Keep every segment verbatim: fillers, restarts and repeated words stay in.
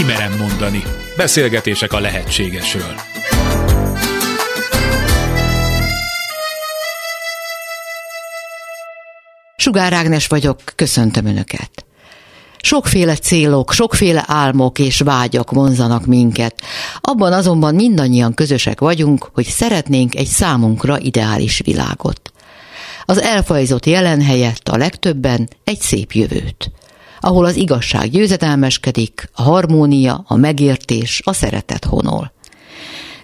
Ki merem mondani. Beszélgetések a lehetségesről. Sugár Ágnes vagyok, köszöntöm Önöket. Sokféle célok, sokféle álmok és vágyak vonzanak minket. Abban azonban mindannyian közösek vagyunk, hogy szeretnénk egy számunkra ideális világot. Az elfajzott jelen helyett a legtöbben egy szép jövőt, ahol az igazság győzedelmeskedik, a harmónia, a megértés, a szeretet honol.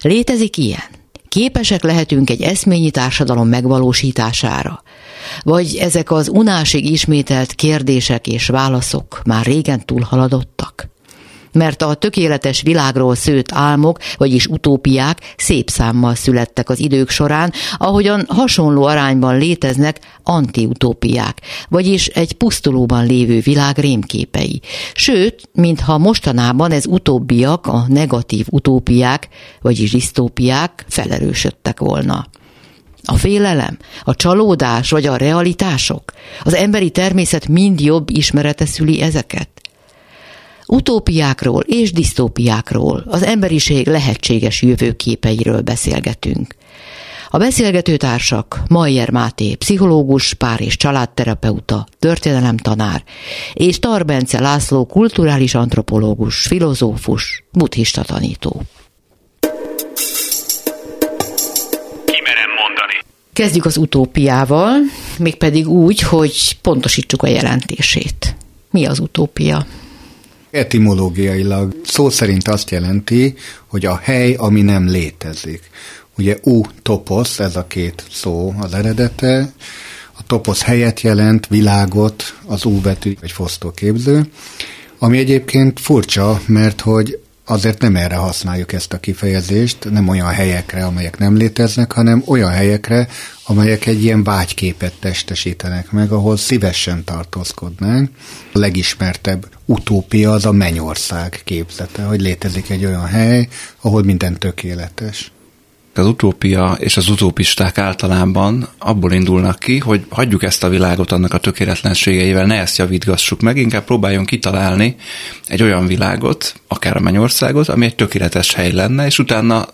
Létezik ilyen? Képesek lehetünk egy eszményi társadalom megvalósítására? Vagy ezek az unásig ismételt kérdések és válaszok már régen túlhaladottak? Mert a tökéletes világról szőtt álmok, vagyis utópiák szép számmal születtek az idők során, ahogyan hasonló arányban léteznek antiutópiák, vagyis egy pusztulóban lévő világ rémképei. Sőt, mintha mostanában ez utóbbiak, a negatív utópiák, vagyis disztópiák felerősödtek volna. A félelem, a csalódás vagy a realitások? Az emberi természet mind jobb ismerete szüli ezeket. Utópiákról és disztópiákról, az emberiség lehetséges jövőképeiről beszélgetünk. A beszélgetőtársak Mayer Máté, pszichológus, pár- és családterapeuta, történelemtanár, és Tarr Bence László, kulturális antropológus, filozófus, buddhista tanító. Kezdjük az utópiával, mégpedig úgy, hogy pontosítsuk a jelentését. Mi az utópia? Etimológiailag szó szerint azt jelenti, hogy a hely, ami nem létezik. Ugye utoposz, ez a két szó az eredete. A toposz helyet jelent, világot, az u betű, egy fosztóképző, ami egyébként furcsa, mert hogy azért nem erre használjuk ezt a kifejezést, nem olyan helyekre, amelyek nem léteznek, hanem olyan helyekre, amelyek egy ilyen vágyképet testesítenek meg, ahol szívesen tartózkodnánk. A legismertebb utópia az a Mennyország képzete, hogy létezik egy olyan hely, ahol minden tökéletes. Az utópia és az utópisták általában abból indulnak ki, hogy hagyjuk ezt a világot annak a tökéletlenségeivel, ne ezt javítgassuk meg, inkább próbáljon kitalálni egy olyan világot, akár a Mennyországot, ami egy tökéletes hely lenne, és utána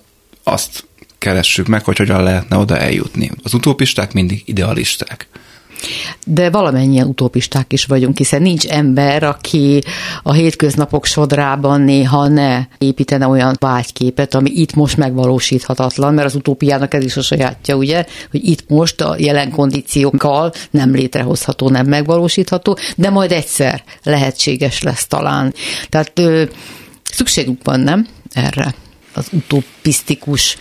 azt keressük meg, hogy hogyan lehetne oda eljutni. Az utópisták mindig idealisták. De valamennyien utópisták is vagyunk, hiszen nincs ember, aki a hétköznapok sodrában néha ne építene olyan vágyképet, ami itt most megvalósíthatatlan, mert az utópiának ez is a sajátja, ugye, hogy itt most a jelen kondíciókkal nem létrehozható, nem megvalósítható, de majd egyszer lehetséges lesz talán. Tehát ö, szükségünk van, nem? Erre az utopisztikus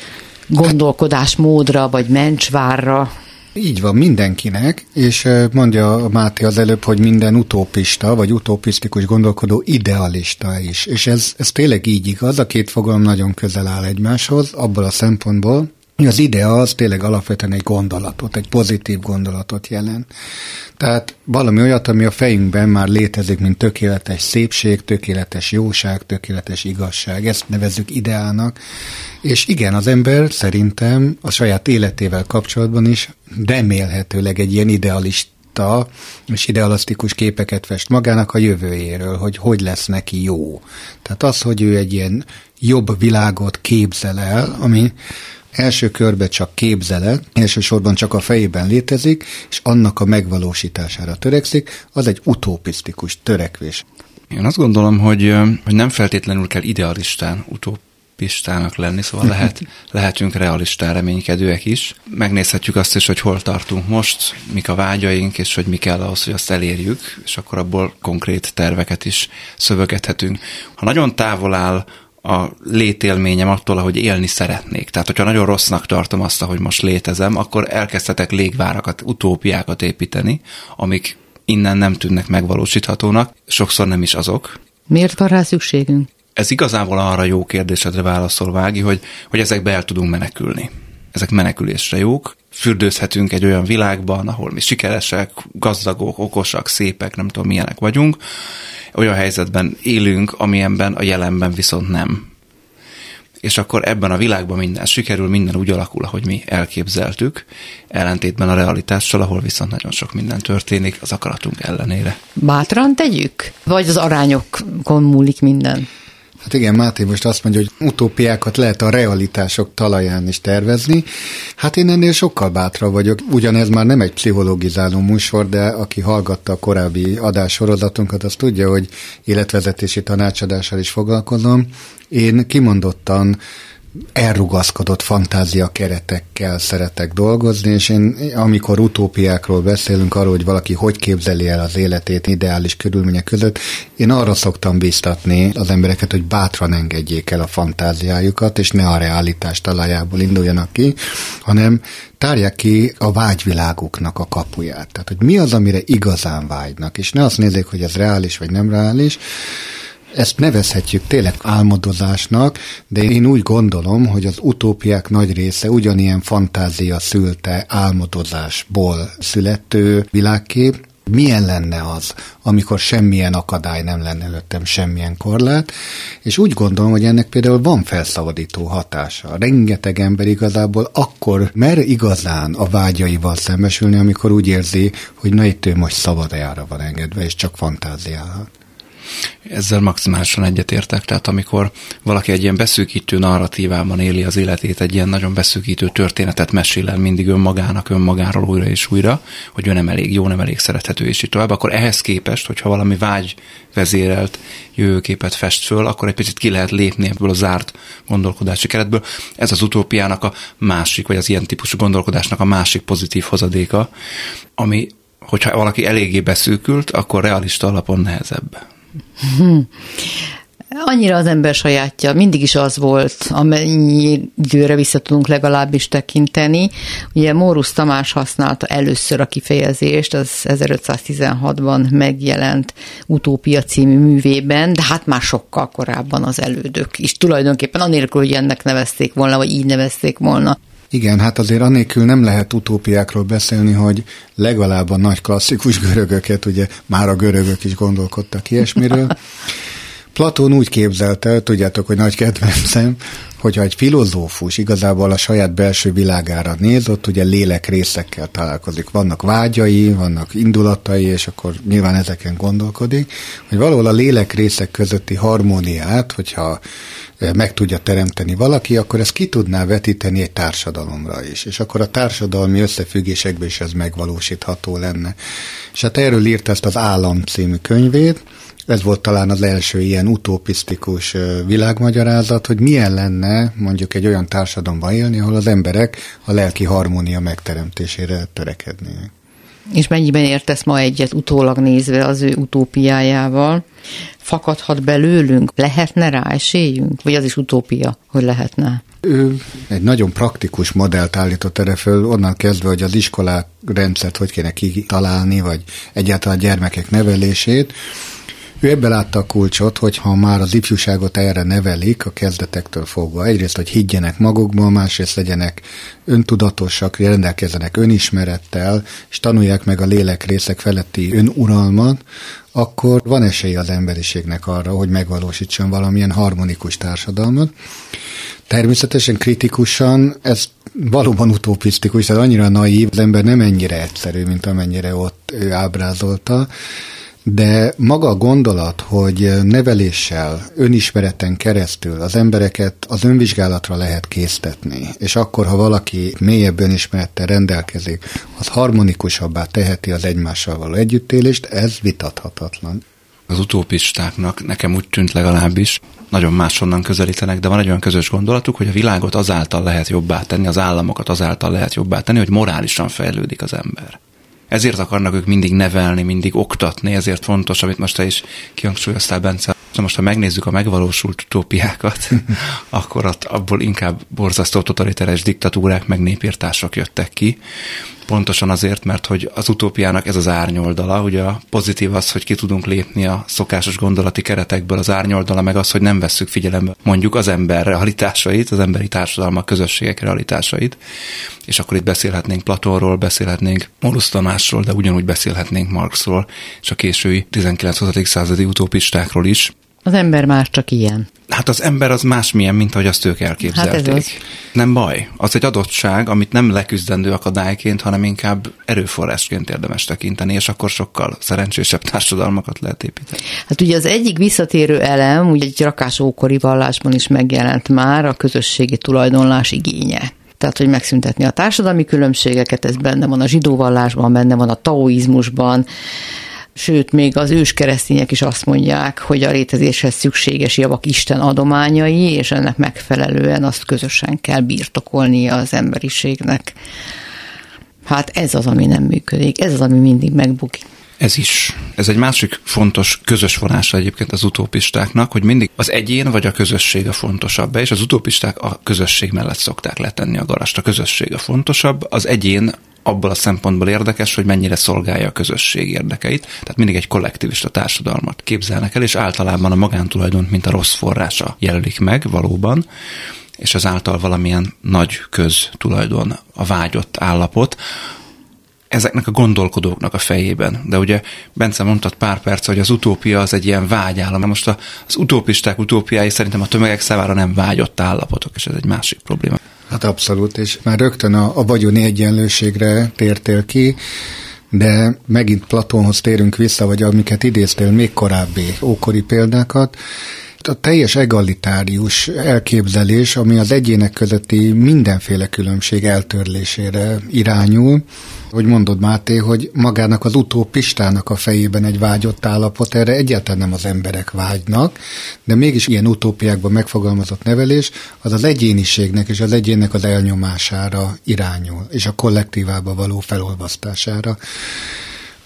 gondolkodásmódra, vagy mencsvárra. Így van mindenkinek, és mondja Máté az előbb, hogy minden utópista, vagy utópisztikus gondolkodó idealista is. És ez, ez tényleg így igaz, a két fogalom nagyon közel áll egymáshoz, abból a szempontból, hogy az idea az tényleg alapvetően egy gondolatot, egy pozitív gondolatot jelent. Tehát valami olyat, ami a fejünkben már létezik, mint tökéletes szépség, tökéletes jóság, tökéletes igazság. Ezt nevezzük ideának. És igen, az ember szerintem a saját életével kapcsolatban is remélhetőleg egy ilyen idealista és idealisztikus képeket fest magának a jövőjéről, hogy hogy lesz neki jó. Tehát az, hogy ő egy ilyen jobb világot képzel el, ami első körben csak képzelet, elsősorban csak a fejében létezik, és annak a megvalósítására törekszik, az egy utópisztikus törekvés. Én azt gondolom, hogy, hogy nem feltétlenül kell idealistán, utópistának lenni, szóval lehet, lehetünk realistán reménykedőek is. Megnézhetjük azt is, hogy hol tartunk most, mik a vágyaink, és hogy mi kell ahhoz, hogy azt elérjük, és akkor abból konkrét terveket is szövögethetünk. Ha nagyon távol áll a létélményem attól, ahogy élni szeretnék. Tehát, hogyha nagyon rossznak tartom azt, ahogy most létezem, akkor elkezdhetek légvárakat, utópiákat építeni, amik innen nem tűnnek megvalósíthatónak, sokszor nem is azok. Miért van rá szükségünk? Ez igazából arra jó kérdésedre válaszol, Vági, hogy, hogy ezekbe el tudunk menekülni. Ezek menekülésre jók. Fürdőzhetünk egy olyan világban, ahol mi sikeresek, gazdagok, okosak, szépek, nem tudom milyenek vagyunk. Olyan helyzetben élünk, amilyenben a jelenben viszont nem. És akkor ebben a világban minden sikerül, minden úgy alakul, ahogy mi elképzeltük, ellentétben a realitással, ahol viszont nagyon sok minden történik az akaratunk ellenére. Bátran tegyük? Vagy az arányokon múlik minden? Hát igen, Máté most azt mondja, hogy utópiákat lehet a realitások talaján is tervezni. Hát én ennél sokkal bátrabb vagyok. Ugyanez már nem egy pszichologizáló műsor, de aki hallgatta a korábbi adássorozatunkat, az tudja, hogy életvezetési tanácsadással is foglalkozom. Én kimondottan elrugaszkodott fantázia keretekkel szeretek dolgozni, és én, amikor utópiákról beszélünk, arról, hogy valaki hogy képzeli el az életét ideális körülmények között, én arra szoktam bíztatni az embereket, hogy bátran engedjék el a fantáziájukat, és ne a realitás talajából induljanak ki, hanem tárják ki a vágyviláguknak a kapuját. Tehát, hogy mi az, amire igazán vágynak, és ne azt nézzék, hogy ez reális vagy nem reális. Ezt nevezhetjük tényleg álmodozásnak, de én úgy gondolom, hogy az utópiák nagy része ugyanilyen fantázia szülte álmodozásból születő világkép. Milyen lenne az, amikor semmilyen akadály nem lenne előttem, semmilyen korlát, és úgy gondolom, hogy ennek például van felszabadító hatása. Rengeteg ember igazából akkor mer igazán a vágyaival szembesülni, amikor úgy érzi, hogy na itt ő most szabadjára van engedve, és csak fantáziálhat. Ezzel maximálisan egyetértek, tehát amikor valaki egy ilyen beszűkítő narratívában éli az életét, egy ilyen nagyon beszűkítő történetet mesél el mindig önmagának, önmagáról újra és újra, hogy ő nem elég jó, nem elég szerethető, és így tovább, akkor ehhez képest, hogyha valami vágy vezérelt jövőképet fest föl, akkor egy picit ki lehet lépni ebből a zárt gondolkodási keretből. Ez az utópiának a másik, vagy az ilyen típusú gondolkodásnak a másik pozitív hozadéka, ami, hogyha valaki eléggé beszűkült, akkor realista alapon nehezebb. Hmm. Annyira az ember sajátja, mindig is az volt, amennyi időre vissza tudunk legalábbis tekinteni. Ugye Morus Tamás használta először a kifejezést, az ezerötszáztizenhatban megjelent Utópia című művében, de hát már sokkal korábban az elődök is tulajdonképpen, anélkül, hogy ennek nevezték volna, vagy így nevezték volna. Igen, hát azért anélkül nem lehet utópiákról beszélni, hogy legalább a nagy klasszikus görögöket, ugye már a görögök is gondolkodtak ilyesmiről. Platón úgy képzelte, tudjátok, hogy nagy kedvencem, hogyha egy filozófus igazából a saját belső világára néz, ott ugye lélek részekkel találkozik. Vannak vágyai, vannak indulatai, és akkor nyilván ezeken gondolkodik, hogy valahol a lélek részek közötti harmóniát, hogyha meg tudja teremteni valaki, akkor ezt ki tudná vetíteni egy társadalomra is. És akkor a társadalmi összefüggésekben is ez megvalósítható lenne. És hát erről írt ezt az Állam című könyvét. Ez volt talán az első ilyen utópisztikus világmagyarázat, hogy milyen lenne mondjuk egy olyan társadalomban élni, ahol az emberek a lelki harmónia megteremtésére törekednének. És mennyiben értesz ma egyet utólag nézve az ő utópiájával? Fakadhat belőlünk? Lehetne rá esélyünk? Vagy az is utópia, hogy lehetne? Ő egy nagyon praktikus modellt állított erre föl, onnan kezdve, hogy az iskolák rendszert hogy kéne kitalálni, vagy egyáltalán gyermekek nevelését. Ő ebben látta a kulcsot, hogy ha már az ifjúságot erre nevelik, a kezdetektől fogva. Egyrészt, hogy higgyenek magukban, másrészt legyenek öntudatosak, rendelkezzenek önismerettel, és tanulják meg a lélekrészek feletti önuralmat, akkor van esély az emberiségnek arra, hogy megvalósítson valamilyen harmonikus társadalmat. Természetesen kritikusan ez valóban utópisztikus, tehát annyira naív, az ember nem ennyire egyszerű, mint amennyire ott ő ábrázolta, de maga a gondolat, hogy neveléssel, önismereten keresztül az embereket az önvizsgálatra lehet késztetni, és akkor, ha valaki mélyebb önismerettel rendelkezik, az harmonikusabbá teheti az egymással való együttélést, ez vitathatatlan. Az utópistáknak nekem úgy tűnt legalábbis, nagyon máshonnan közelítenek, de van egy olyan közös gondolatuk, hogy a világot azáltal lehet jobbá tenni, az államokat azáltal lehet jobbá tenni, hogy morálisan fejlődik az ember. Ezért akarnak ők mindig nevelni, mindig oktatni, ezért fontos, amit most te is kihangsúlyoztál, Bence. Most, ha megnézzük a megvalósult utópiákat, akkor ott abból inkább borzasztó totaliteres diktatúrák, meg népírtások jöttek ki. Pontosan azért, mert hogy az utópiának ez az árnyoldala, ugye a pozitív az, hogy ki tudunk lépni a szokásos gondolati keretekből, az árnyoldala meg az, hogy nem vesszük figyelembe mondjuk az ember realitásait, az emberi társadalmak, közösségek realitásait, és akkor itt beszélhetnénk Platónról, beszélhetnénk Morus Tamásról, de ugyanúgy beszélhetnénk Marxról, és a késői tizenkilencedik századi utópistákról is. Az ember már csak ilyen. Hát az ember az másmilyen, mint ahogy azt ők elképzelték. Hát nem baj. Az egy adottság, amit nem leküzdendő akadályként, hanem inkább erőforrásként érdemes tekinteni, és akkor sokkal szerencsésebb társadalmakat lehet építeni. Hát ugye az egyik visszatérő elem, ugye egy rakás ókori vallásban is megjelent már, a közösségi tulajdonlás igénye. Tehát, hogy megszüntetni a társadalmi különbségeket, ez benne van a zsidóvallásban, benne van a taoizmusban, sőt, még az őskeresztények is azt mondják, hogy a létezéshez szükséges javak Isten adományai, és ennek megfelelően azt közösen kell birtokolnia az emberiségnek. Hát ez az, ami nem működik, ez az, ami mindig megbukik. Ez is. Ez egy másik fontos közös vonása egyébként az utópistáknak, hogy mindig az egyén vagy a közösség a fontosabb, és az utópisták a közösség mellett szokták letenni a garast. A közösség a fontosabb, az egyén abból a szempontból érdekes, hogy mennyire szolgálja a közösség érdekeit. Tehát mindig egy kollektivista társadalmat képzelnek el, és általában a magántulajdont, mint a rossz forrása jelölik meg valóban, és ezáltal valamilyen nagy köztulajdon a vágyott állapot, ezeknek a gondolkodóknak a fejében. De ugye Bence mondtad pár perc, hogy az utópia az egy ilyen vágyállam. De most az utópisták utópiái szerintem a tömegek számára nem vágyott állapotok, és ez egy másik probléma. Hát abszolút, és már rögtön a, a vagyoni egyenlőségre tértél ki, de megint Platónhoz térünk vissza, vagy amiket idéztél, még korábbi ókori példákat. A teljes egalitárius elképzelés, ami az egyének közötti mindenféle különbség eltörlésére irányul, hogy mondod, Máté, hogy magának az utópistának a fejében egy vágyott állapot, erre egyáltalán nem az emberek vágynak, de mégis ilyen utópiákban megfogalmazott nevelés, az az egyéniségnek és az egyénnek az elnyomására irányul, és a kollektívába való felolvasztására.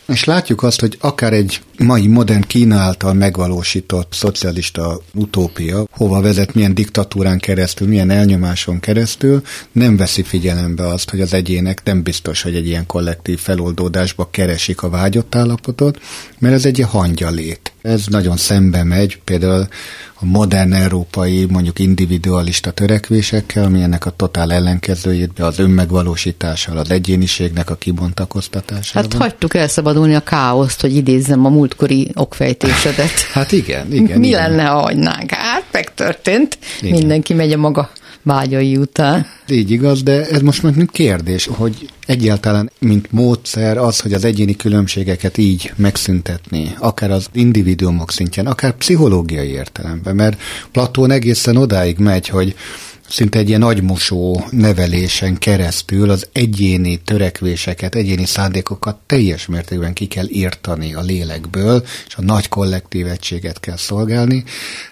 És látjuk azt, hogy akár egy mai modern Kína által megvalósított szocialista utópia, hova vezet, milyen diktatúrán keresztül, milyen elnyomáson keresztül, nem veszi figyelembe azt, hogy az egyének nem biztos, hogy egy ilyen kollektív feloldódásba keresik a vágyott állapotot, mert ez egy hangyalét. Ez nagyon szembe megy például a modern európai, mondjuk individualista törekvésekkel, ami ennek a totál ellenkezőjét, az önmegvalósítással, az egyéniségnek a kibontakoztatásával. Hát hagytuk elszabadulni a káoszt, hogy idézzem a múltkori okfejtésedet. Hát igen, igen. Mi igen. lenne, ha hagynánk? Hát megtörtént. Igen. Mindenki megy a maga vágyai után. Így igaz, de ez most már kérdés, hogy egyáltalán, mint módszer az, hogy az egyéni különbségeket így megszüntetni, akár az individuumok szintjén, akár pszichológiai értelemben, mert Platón egészen odáig megy, hogy szinte egy ilyen agymosó nevelésen keresztül az egyéni törekvéseket, egyéni szándékokat teljes mértékben ki kell írtani a lélekből, és a nagy kollektív egységet kell szolgálni.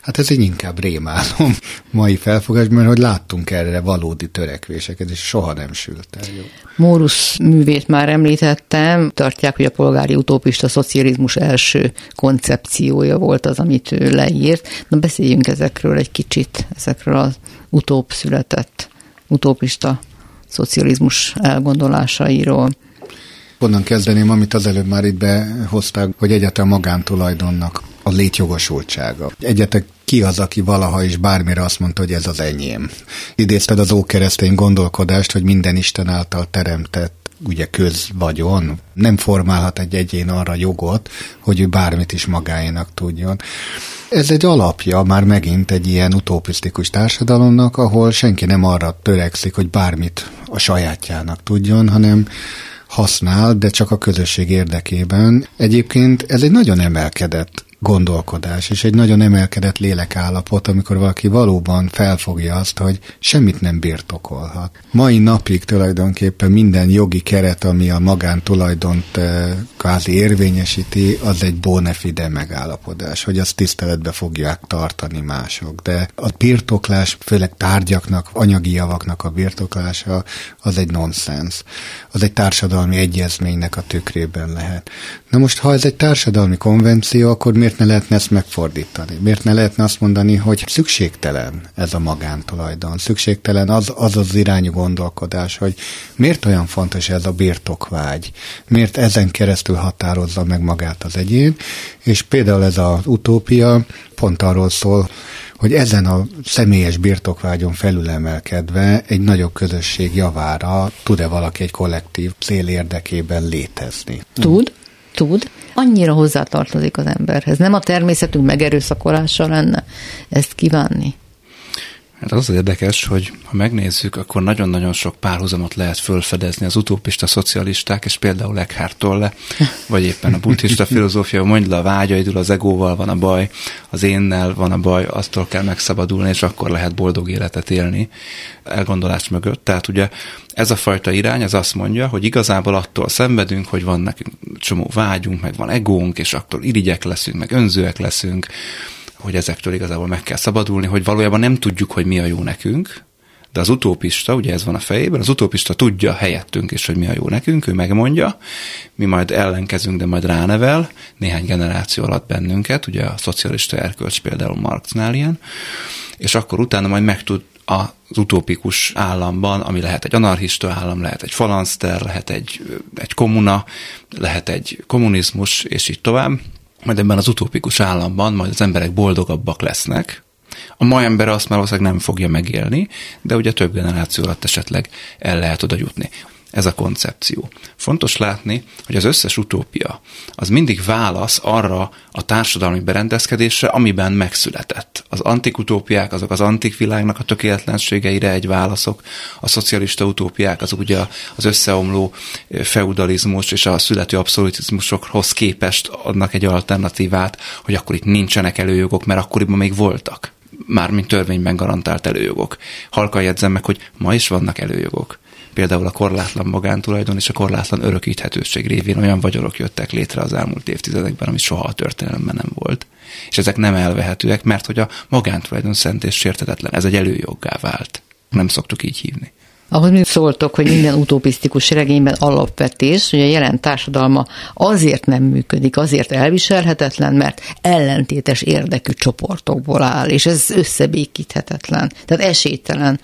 Hát ez így inkább rémálom mai felfogásban, mert hogy láttunk erre valódi törekvéseket, és soha nem sült el. Morus művét már említettem, tartják, hogy a polgári utópista szocializmus első koncepciója volt az, amit ő leírt. Na beszéljünk ezekről egy kicsit, ezekről az utóbb született utópista szocializmus elgondolásairól. Onnan kezdeném, amit az előbb már itt behozták, hogy egyáltalán magántulajdonnak a létjogosultsága. Egyáltalán ki az, aki valaha is bármire azt mondta, hogy ez az enyém. Idézted az ókeresztény gondolkodást, hogy minden Isten által teremtett, ugye közvagyon, nem formálhat egy egyén arra jogot, hogy ő bármit is magáénak tudjon. Ez egy alapja már megint egy ilyen utopisztikus társadalomnak, ahol senki nem arra törekszik, hogy bármit a sajátjának tudjon, hanem használ, de csak a közösség érdekében. Egyébként ez egy nagyon emelkedett gondolkodás, és egy nagyon emelkedett lélekállapot, amikor valaki valóban felfogja azt, hogy semmit nem birtokolhat. Mai napig tulajdonképpen minden jogi keret, ami a magántulajdont e, kvázi érvényesíti, az egy bona fide megállapodás, hogy azt tiszteletbe fogják tartani mások. De a birtoklás, főleg tárgyaknak, anyagi javaknak a birtoklása, az egy nonsens. Az egy társadalmi egyezménynek a tükrében lehet. Na most, ha ez egy társadalmi konvenció, akkor miért ne lehetne ezt megfordítani? Miért ne lehetne azt mondani, hogy szükségtelen ez a magántulajdon, szükségtelen az az, az irányú gondolkodás, hogy miért olyan fontos ez a birtokvágy, miért ezen keresztül határozza meg magát az egyén, és például ez az utópia pont arról szól, hogy ezen a személyes birtokvágyon felülemelkedve egy nagyobb közösség javára tud-e valaki egy kollektív cél érdekében létezni? Tud, tud. annyira hozzátartozik az emberhez. Nem a természetünk megerőszakolása lenne ezt kívánni. Hát az az érdekes, hogy ha megnézzük, akkor nagyon-nagyon sok párhuzamot lehet fölfedezni az utópista szocialisták, és például Eckhart Tolle, vagy éppen a buddhista filozófia, mondd le a vágyaidul, az egóval van a baj, az énnel van a baj, attól kell megszabadulni, és akkor lehet boldog életet élni elgondolás mögött. Tehát ugye ez a fajta irány, ez azt mondja, hogy igazából attól szenvedünk, hogy van nekünk csomó vágyunk, meg van egónk, és attól irigyek leszünk, meg önzőek leszünk, hogy ezektől igazából meg kell szabadulni, hogy valójában nem tudjuk, hogy mi a jó nekünk, de az utópista, ugye ez van a fejében, az utópista tudja helyettünk is, hogy mi a jó nekünk, ő megmondja, mi majd ellenkezünk, de majd ránevel néhány generáció alatt bennünket, ugye a szocialista erkölcs például Marxnál ilyen, és akkor utána majd meg tud az utópikus államban, ami lehet egy anarchista állam, lehet egy falanszter, lehet egy, egy kommuna, lehet egy kommunizmus, és így tovább, majd ebben az utópikus államban majd az emberek boldogabbak lesznek. A mai ember azt már valószínűleg nem fogja megélni, de ugye több generáció alatt esetleg el lehet oda jutni. Ez a koncepció. Fontos látni, hogy az összes utópia az mindig válasz arra a társadalmi berendezkedésre, amiben megszületett. Az antik utópiák, azok az antik világnak a tökéletlenségeire egy válaszok, a szocialista utópiák, azok ugye az összeomló feudalizmus és a születő abszolutizmusokhoz képest adnak egy alternatívát, hogy akkor itt nincsenek előjogok, mert akkoriban még voltak. Mármint törvényben garantált előjogok. Halkan jegyzem meg, hogy ma is vannak előjogok. Például a korlátlan magántulajdon és a korlátlan örökíthetőség révén olyan vagyonok jöttek létre az elmúlt évtizedekben, ami soha a történelemben nem volt. És ezek nem elvehetőek, mert hogy a magántulajdon szent és sérthetetlen. Ez egy előjoggá vált. Nem szoktuk így hívni. Ahhoz mi szóltok, hogy minden utopisztikus regényben alapvetés, hogy a jelen társadalma azért nem működik, azért elviselhetetlen, mert ellentétes érdekű csoportokból áll, és ez összebékíthetetlen, tehát esélytelen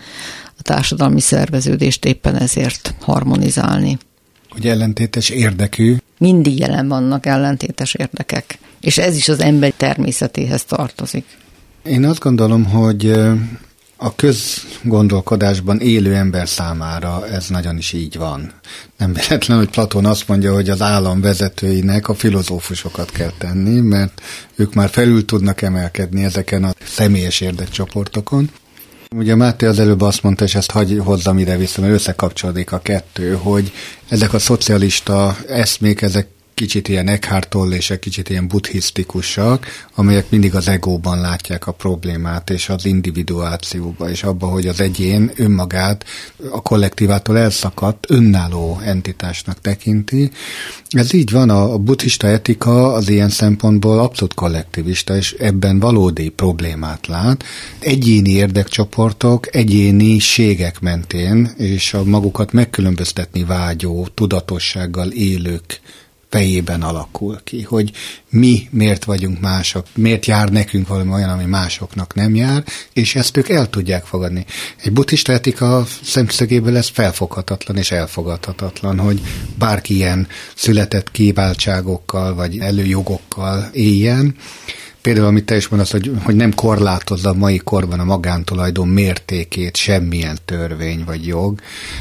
a társadalmi szerveződést éppen ezért harmonizálni. Hogy ellentétes érdekű? Mindig jelen vannak ellentétes érdekek, és ez is az ember természetéhez tartozik. Én azt gondolom, hogy a közgondolkodásban élő ember számára ez nagyon is így van. Nem véletlen, hogy Platón azt mondja, hogy az állam vezetőinek a filozófusokat kell tenni, mert ők már felül tudnak emelkedni ezeken a személyes érdekcsoportokon. Ugye Máté az előbb azt mondta, és ezt hagy hozzam ide vissza, mert összekapcsolódik a kettő, hogy ezek a szocialista eszmék, ezek kicsit ilyen Eckhart Tollések, kicsit ilyen buddhisztikusak, amelyek mindig az egóban látják a problémát, és az individuációba, és abba, hogy az egyén önmagát a kollektívától elszakadt, önálló entitásnak tekinti. Ez így van, a buddhista etika az ilyen szempontból abszolút kollektivista, és ebben valódi problémát lát. Egyéni érdekcsoportok, egyéniségek mentén, és a magukat megkülönböztetni vágyó, tudatossággal élők fejében alakul ki, hogy mi miért vagyunk mások, miért jár nekünk valami olyan, ami másoknak nem jár, és ezt ők el tudják fogadni. Egy buddhista etika szemszögéből ez felfoghatatlan és elfogadhatatlan, hogy bárki ilyen született kiváltságokkal vagy előjogokkal éljen. Például, amit te is mondasz, hogy, hogy nem korlátozza a mai korban a magántulajdon mértékét semmilyen törvény vagy jog,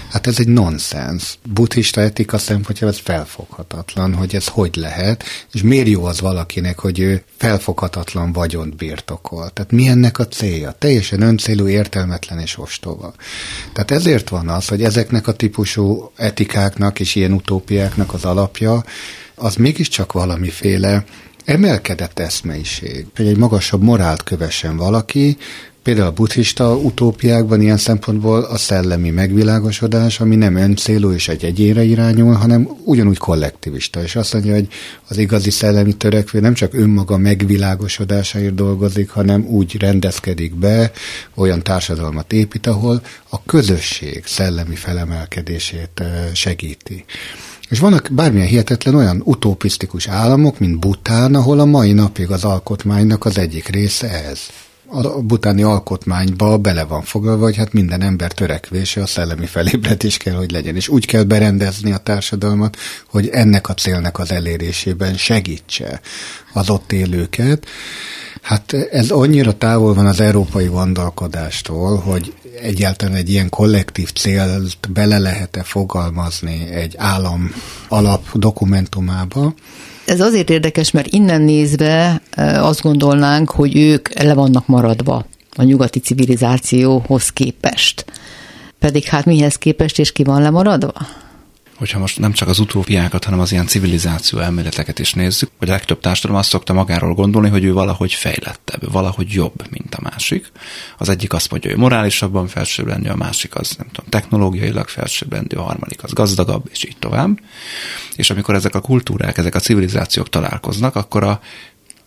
hát ez egy nonsens. Buddhista etika szempontjából ez felfoghatatlan, hogy ez hogy lehet, és miért jó az valakinek, hogy ő felfoghatatlan vagyont birtokol. Tehát mi ennek a célja? Teljesen öncélú, értelmetlen és ostoba. Tehát ezért van az, hogy ezeknek a típusú etikáknak és ilyen utópiáknak az alapja, az mégiscsak valamiféle emelkedett eszmeiség, hogy egy magasabb morált kövessen valaki, például a buddhista utópiákban ilyen szempontból a szellemi megvilágosodás, ami nem öncélú és egy egyénre irányul, hanem ugyanúgy kollektivista. És azt mondja, hogy az igazi szellemi törekvő nem csak önmaga megvilágosodásáért dolgozik, hanem úgy rendezkedik be, olyan társadalmat épít, ahol a közösség szellemi felemelkedését segíti. És vannak bármilyen hihetetlen olyan utópisztikus államok, mint Bután, ahol a mai napig az alkotmánynak az egyik része ez. A butáni alkotmányba bele van foglalva, hogy hát minden ember törekvése a szellemi felébredés kell, hogy legyen. És úgy kell berendezni a társadalmat, hogy ennek a célnak az elérésében segítse az ott élőket. Hát ez annyira távol van az európai gondolkodástól, hogy egyáltalán egy ilyen kollektív célt bele lehet-e fogalmazni egy állam alap dokumentumába, Ez azért érdekes, mert innen nézve azt gondolnánk, hogy ők le vannak maradva a nyugati civilizációhoz képest. Pedig hát mihez képest, és ki van lemaradva? Hogyha most nem csak az utópiákat, hanem az ilyen civilizáció elméleteket is nézzük, hogy a legtöbb társadalom azt szokta magáról gondolni, hogy ő valahogy fejlettebb, valahogy jobb, mint a másik. Az egyik azt mondja, hogy morálisabban felsőbbrendű, a másik az, nem tudom, technológiailag felsőbbrendű, a harmadik az gazdagabb, és így tovább. És amikor ezek a kultúrák, ezek a civilizációk találkoznak, akkor a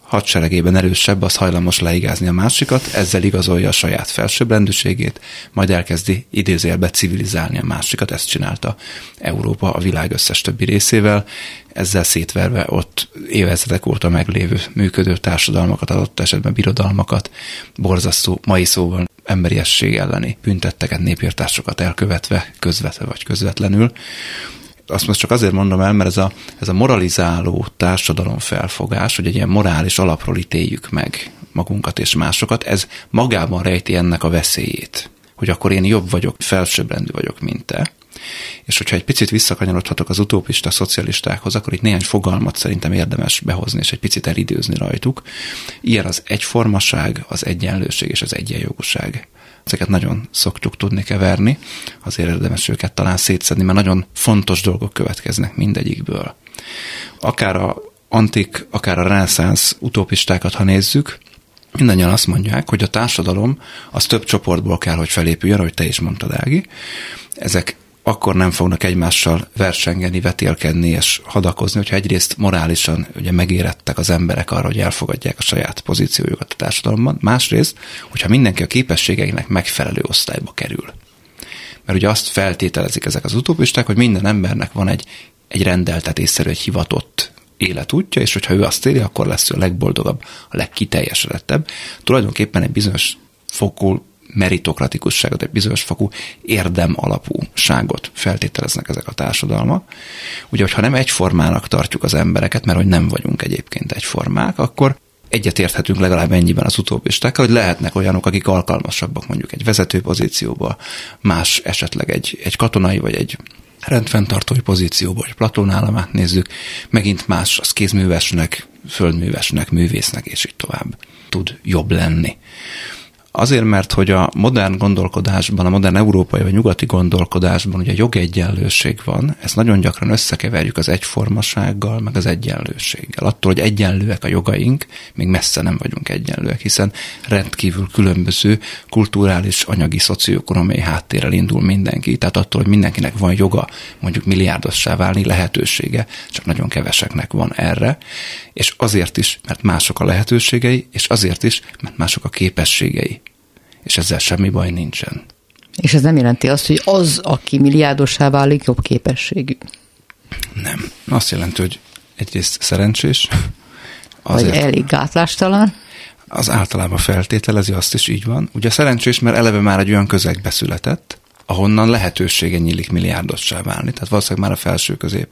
hadseregében erősebb, az hajlamos leigázni a másikat, ezzel igazolja a saját felsőbbrendűségét, majd elkezdi idézőjelbe civilizálni a másikat, ezt csinálta Európa a világ összes többi részével, ezzel szétverve ott évezredek óta meglévő működő társadalmakat, adott esetben birodalmakat, borzasztó, mai szóval emberiesség elleni büntetteket, népirtásokat elkövetve, közvetve vagy közvetlenül. Azt most csak azért mondom el, mert ez a, ez a moralizáló társadalom felfogás, hogy egy ilyen morális alapról ítéljük meg magunkat és másokat, ez magában rejti ennek a veszélyét, hogy akkor én jobb vagyok, felsőbbrendű vagyok, mint te. És hogyha egy picit visszakanyarodhatok az utópista szocialistákhoz, akkor itt néhány fogalmat szerintem érdemes behozni, és egy picit elidőzni rajtuk. Ilyen az egyformaság, az egyenlőség és az egyenjogúság. Ezeket nagyon szoktuk tudni keverni, azért érdemes őket talán szétszedni, mert nagyon fontos dolgok következnek mindegyikből. Akár a antik, akár a reneszánsz utópistákat, ha nézzük, mindannyian azt mondják, hogy a társadalom az több csoportból kell, hogy felépüljön, ahogy te is mondtad, Ági. Ezek akkor nem fognak egymással versengeni, vetélkedni és hadakozni, hogyha egyrészt morálisan ugye megérettek az emberek arra, hogy elfogadják a saját pozíciójukat a társadalomban, másrészt, hogyha mindenki a képességeinek megfelelő osztályba kerül. Mert ugye azt feltételezik ezek az utópisták, hogy minden embernek van egy, egy rendeltetésszerű, egy hivatott életútja, és hogyha ő azt éli, akkor lesz ő a legboldogabb, a legkiteljesedettebb. Tulajdonképpen egy bizonyos fokú meritokratikusságot, egy bizonyos fokú érdem alapúságot feltételeznek ezek a társadalmak. Ugye, hogyha nem egyformának tartjuk az embereket, mert hogy nem vagyunk egyébként egyformák, akkor egyetérthetünk legalább ennyiben az utópistákkal, hogy lehetnek olyanok, akik alkalmasabbak mondjuk egy vezető pozícióba, más esetleg egy, egy katonai vagy egy rendfenntartói pozícióba, vagy Platón államát nézzük, megint más az kézművesnek, földművesnek, művésznek, és így tovább tud jobb lenni. Azért, mert hogy a modern gondolkodásban, a modern európai vagy nyugati gondolkodásban ugye jogegyenlőség van, ezt nagyon gyakran összekeverjük az egyformasággal, meg az egyenlőséggel. Attól, hogy egyenlőek a jogaink, még messze nem vagyunk egyenlőek, hiszen rendkívül különböző kulturális, anyagi, szocioekonomiai háttérrel indul mindenki, tehát attól, hogy mindenkinek van joga, mondjuk milliárdossá válni, lehetősége, csak nagyon keveseknek van erre, és azért is, mert mások a lehetőségei, és azért is, mert mások a képességei. És ezzel semmi baj nincsen. És ez nem jelenti azt, hogy az, aki milliárdossá válik, jobb képességű? Nem. Azt jelenti, hogy egyrészt szerencsés. Vagy elég gátlástalan. Az általában feltételezi, azt is így van. Ugye szerencsés, mert eleve már egy olyan közegbe született, ahonnan lehetősége nyílik milliárdossá válni. Tehát valószínűleg már a felső közép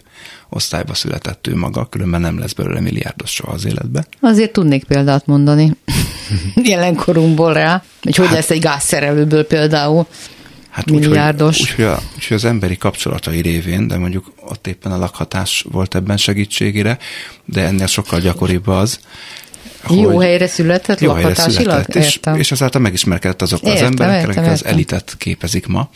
osztályba született ő maga, különben nem lesz belőle milliárdos soha az életbe. Azért tudnék példát mondani jelenkorunkból rá, hogy hát, hogy lesz egy gázszerelőből például hát milliárdos. Úgyhogy úgy, úgy, úgy, az emberi kapcsolatai révén, de mondjuk ott éppen a lakhatás volt ebben segítségére, de ennél sokkal gyakoribb az, jó helyre született, jó helyre született, és, és azáltal megismerkedett azokkal az emberekkel, akik az elitet képezik ma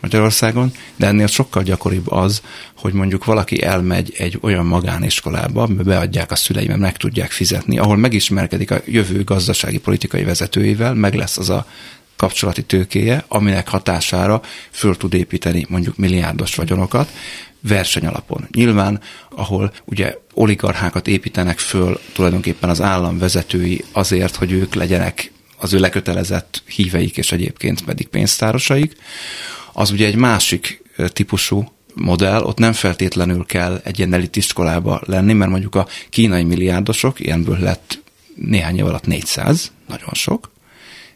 Magyarországon, de ennél sokkal gyakoribb az, hogy mondjuk valaki elmegy egy olyan magániskolába, amiben beadják a szülei, mert meg tudják fizetni, ahol megismerkedik a jövő gazdasági politikai vezetőivel, meg lesz az a kapcsolati tőkéje, aminek hatására föl tud építeni mondjuk milliárdos vagyonokat, versenyalapon. Nyilván, ahol ugye oligarchákat építenek föl tulajdonképpen az állam vezetői azért, hogy ők legyenek az ő lekötelezett híveik, és egyébként pedig pénztárosaik, az ugye egy másik típusú modell, ott nem feltétlenül kell egy ilyen elitiskolába lenni, mert mondjuk a kínai milliárdosok, ilyenből lett néhány év alatt négyszáz, nagyon sok,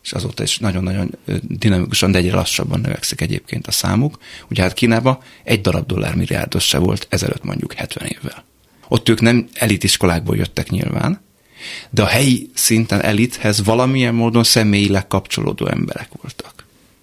és azóta is nagyon-nagyon dinamikusan, de egyre lassabban növekszik egyébként a számuk. Ugye hát Kínában egy darab dollármilliárdos se volt ezelőtt mondjuk hetven évvel. Ott ők nem elitiskolákból jöttek nyilván, de a helyi szinten elithez valamilyen módon személyileg kapcsolódó emberek voltak.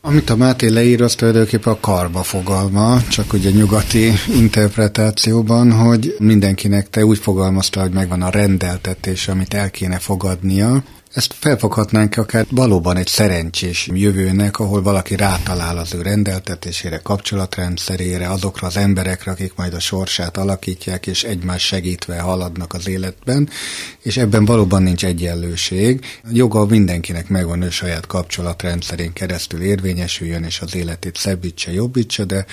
Amit a Máté leír, az tulajdonképpen a karma fogalma, csak ugye nyugati interpretációban, hogy mindenkinek te úgy fogalmazta, hogy megvan a rendeltetés, amit el kéne fogadnia. Ezt felfoghatnánk akár valóban egy szerencsés jövőnek, ahol valaki rátalál az ő rendeltetésére, kapcsolatrendszerére, azokra az emberekre, akik majd a sorsát alakítják, és egymás segítve haladnak az életben, és ebben valóban nincs egyenlőség. A joga mindenkinek megvan, ő saját kapcsolatrendszerén keresztül érvényesüljön, és az életét szebbítse, jobbítsa, de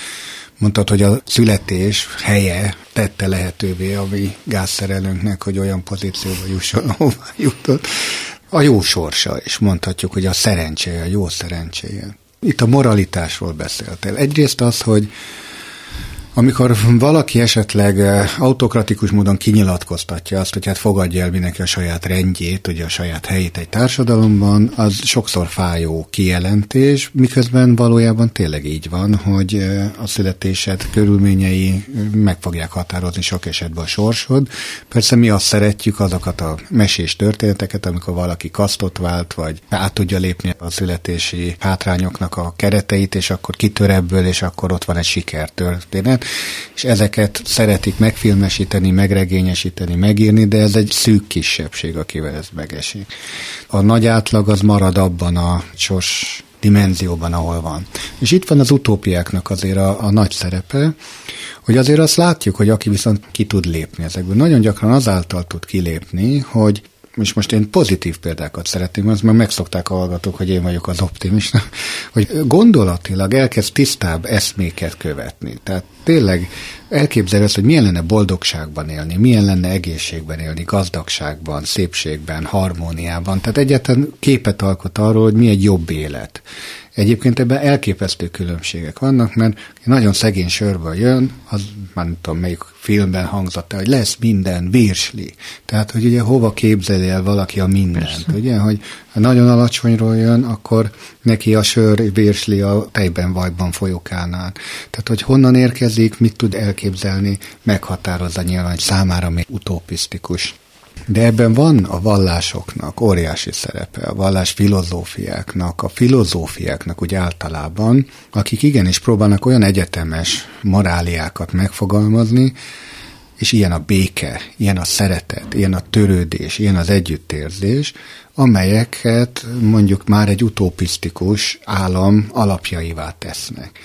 mondtad, hogy a születés helye tette lehetővé a mi gázszerelőnknek, hogy olyan pozícióba jusson, ahová jutott. A jó sorsa, és mondhatjuk, hogy a szerencséje, a jó szerencséje. Itt a moralitásról beszéltél. Egyrészt az, hogy amikor valaki esetleg autokratikus módon kinyilatkoztatja azt, hogy hát fogadja el mindenki a saját rendjét, ugye a saját helyét egy társadalomban, az sokszor fájó kijelentés, miközben valójában tényleg így van, hogy a születésed körülményei meg fogják határozni sok esetben a sorsod. Persze mi azt szeretjük, azokat a mesés történeteket, amikor valaki kasztot vált, vagy át tudja lépni a születési hátrányoknak a kereteit, és akkor kitör ebből, és akkor ott van egy sikertörténet. És ezeket szeretik megfilmesíteni, megregényesíteni, megírni, de ez egy szűk kisebbség, akivel ez megesik. A nagy átlag az marad abban a sors dimenzióban, ahol van. És itt van az utópiáknak azért a, a nagy szerepe, hogy azért azt látjuk, hogy aki viszont ki tud lépni ezekből. Nagyon gyakran azáltal tud kilépni, hogy és most én pozitív példákat szeretném, azt már megszokták a hallgatók, hogy én vagyok az optimista, hogy gondolatilag elkezd tisztább eszméket követni. Tehát tényleg elképzelj azt, hogy milyen lenne boldogságban élni, milyen lenne egészségben élni, gazdagságban, szépségben, harmóniában. Tehát egyáltalán képet alkot arról, hogy mi egy jobb élet. Egyébként ebben elképesztő különbségek vannak, mert nagyon szegény sörből jön, az már nem tudom, melyik filmben hangzott el, hogy lesz minden, virsli. Tehát, hogy ugye hova képzelje el valaki a mindent, ugye? Hogy ha nagyon alacsonyról jön, akkor neki a sör virsli a tejben, vajban, folyókánál. Tehát, hogy honnan érkezik, mit tud elképzelni, meghatározza nyilván, hogy számára még utopisztikus. De ebben van a vallásoknak óriási szerepe, a vallás filozófiáknak, a filozófiáknak úgy általában, akik igenis próbálnak olyan egyetemes moráliákat megfogalmazni, és ilyen a béke, ilyen a szeretet, ilyen a törődés, ilyen az együttérzés, amelyeket mondjuk már egy utopisztikus állam alapjaivá tesznek.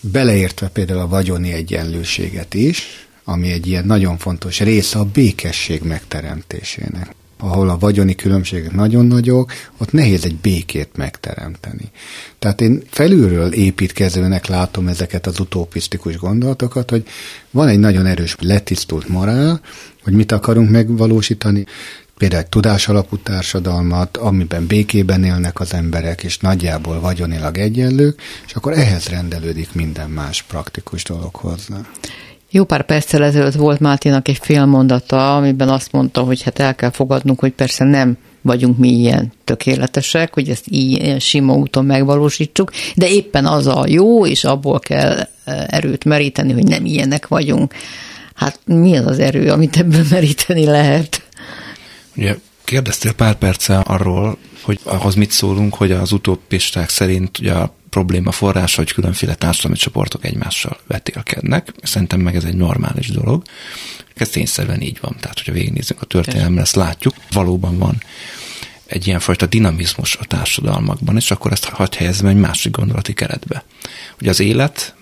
Beleértve például a vagyoni egyenlőséget is, ami egy ilyen nagyon fontos része a békesség megteremtésének. Ahol a vagyoni különbségek nagyon nagyok, ott nehéz egy békét megteremteni. Tehát én felülről építkezőnek látom ezeket az utopisztikus gondolatokat, hogy van egy nagyon erős letisztult morál, hogy mit akarunk megvalósítani, például egy tudásalapú társadalmat, amiben békében élnek az emberek, és nagyjából vagyonilag egyenlők, és akkor ehhez rendelődik minden más praktikus dolog hozzá. Jó pár perccel ezelőtt volt Máténak egy félmondata, amiben azt mondta, hogy hát el kell fogadnunk, hogy persze nem vagyunk mi ilyen tökéletesek, hogy ezt ilyen sima úton megvalósítsuk, de éppen az a jó, és abból kell erőt meríteni, hogy nem ilyenek vagyunk. Hát mi az az erő, amit ebből meríteni lehet? Ugye kérdeztél pár perccel arról, hogy ahhoz mit szólunk, hogy az utópisták szerint ugye a probléma forrása, hogy különféle társadalmi csoportok egymással vetélkednek. Szerintem meg ez egy normális dolog. Ez tényszerűen így van. Tehát, hogyha végignézzünk a történelemre, ezt látjuk. Valóban van egy ilyenfajta dinamizmus a társadalmakban, és akkor ezt hadd helyezem egy másik gondolati keretbe. Ugye az élet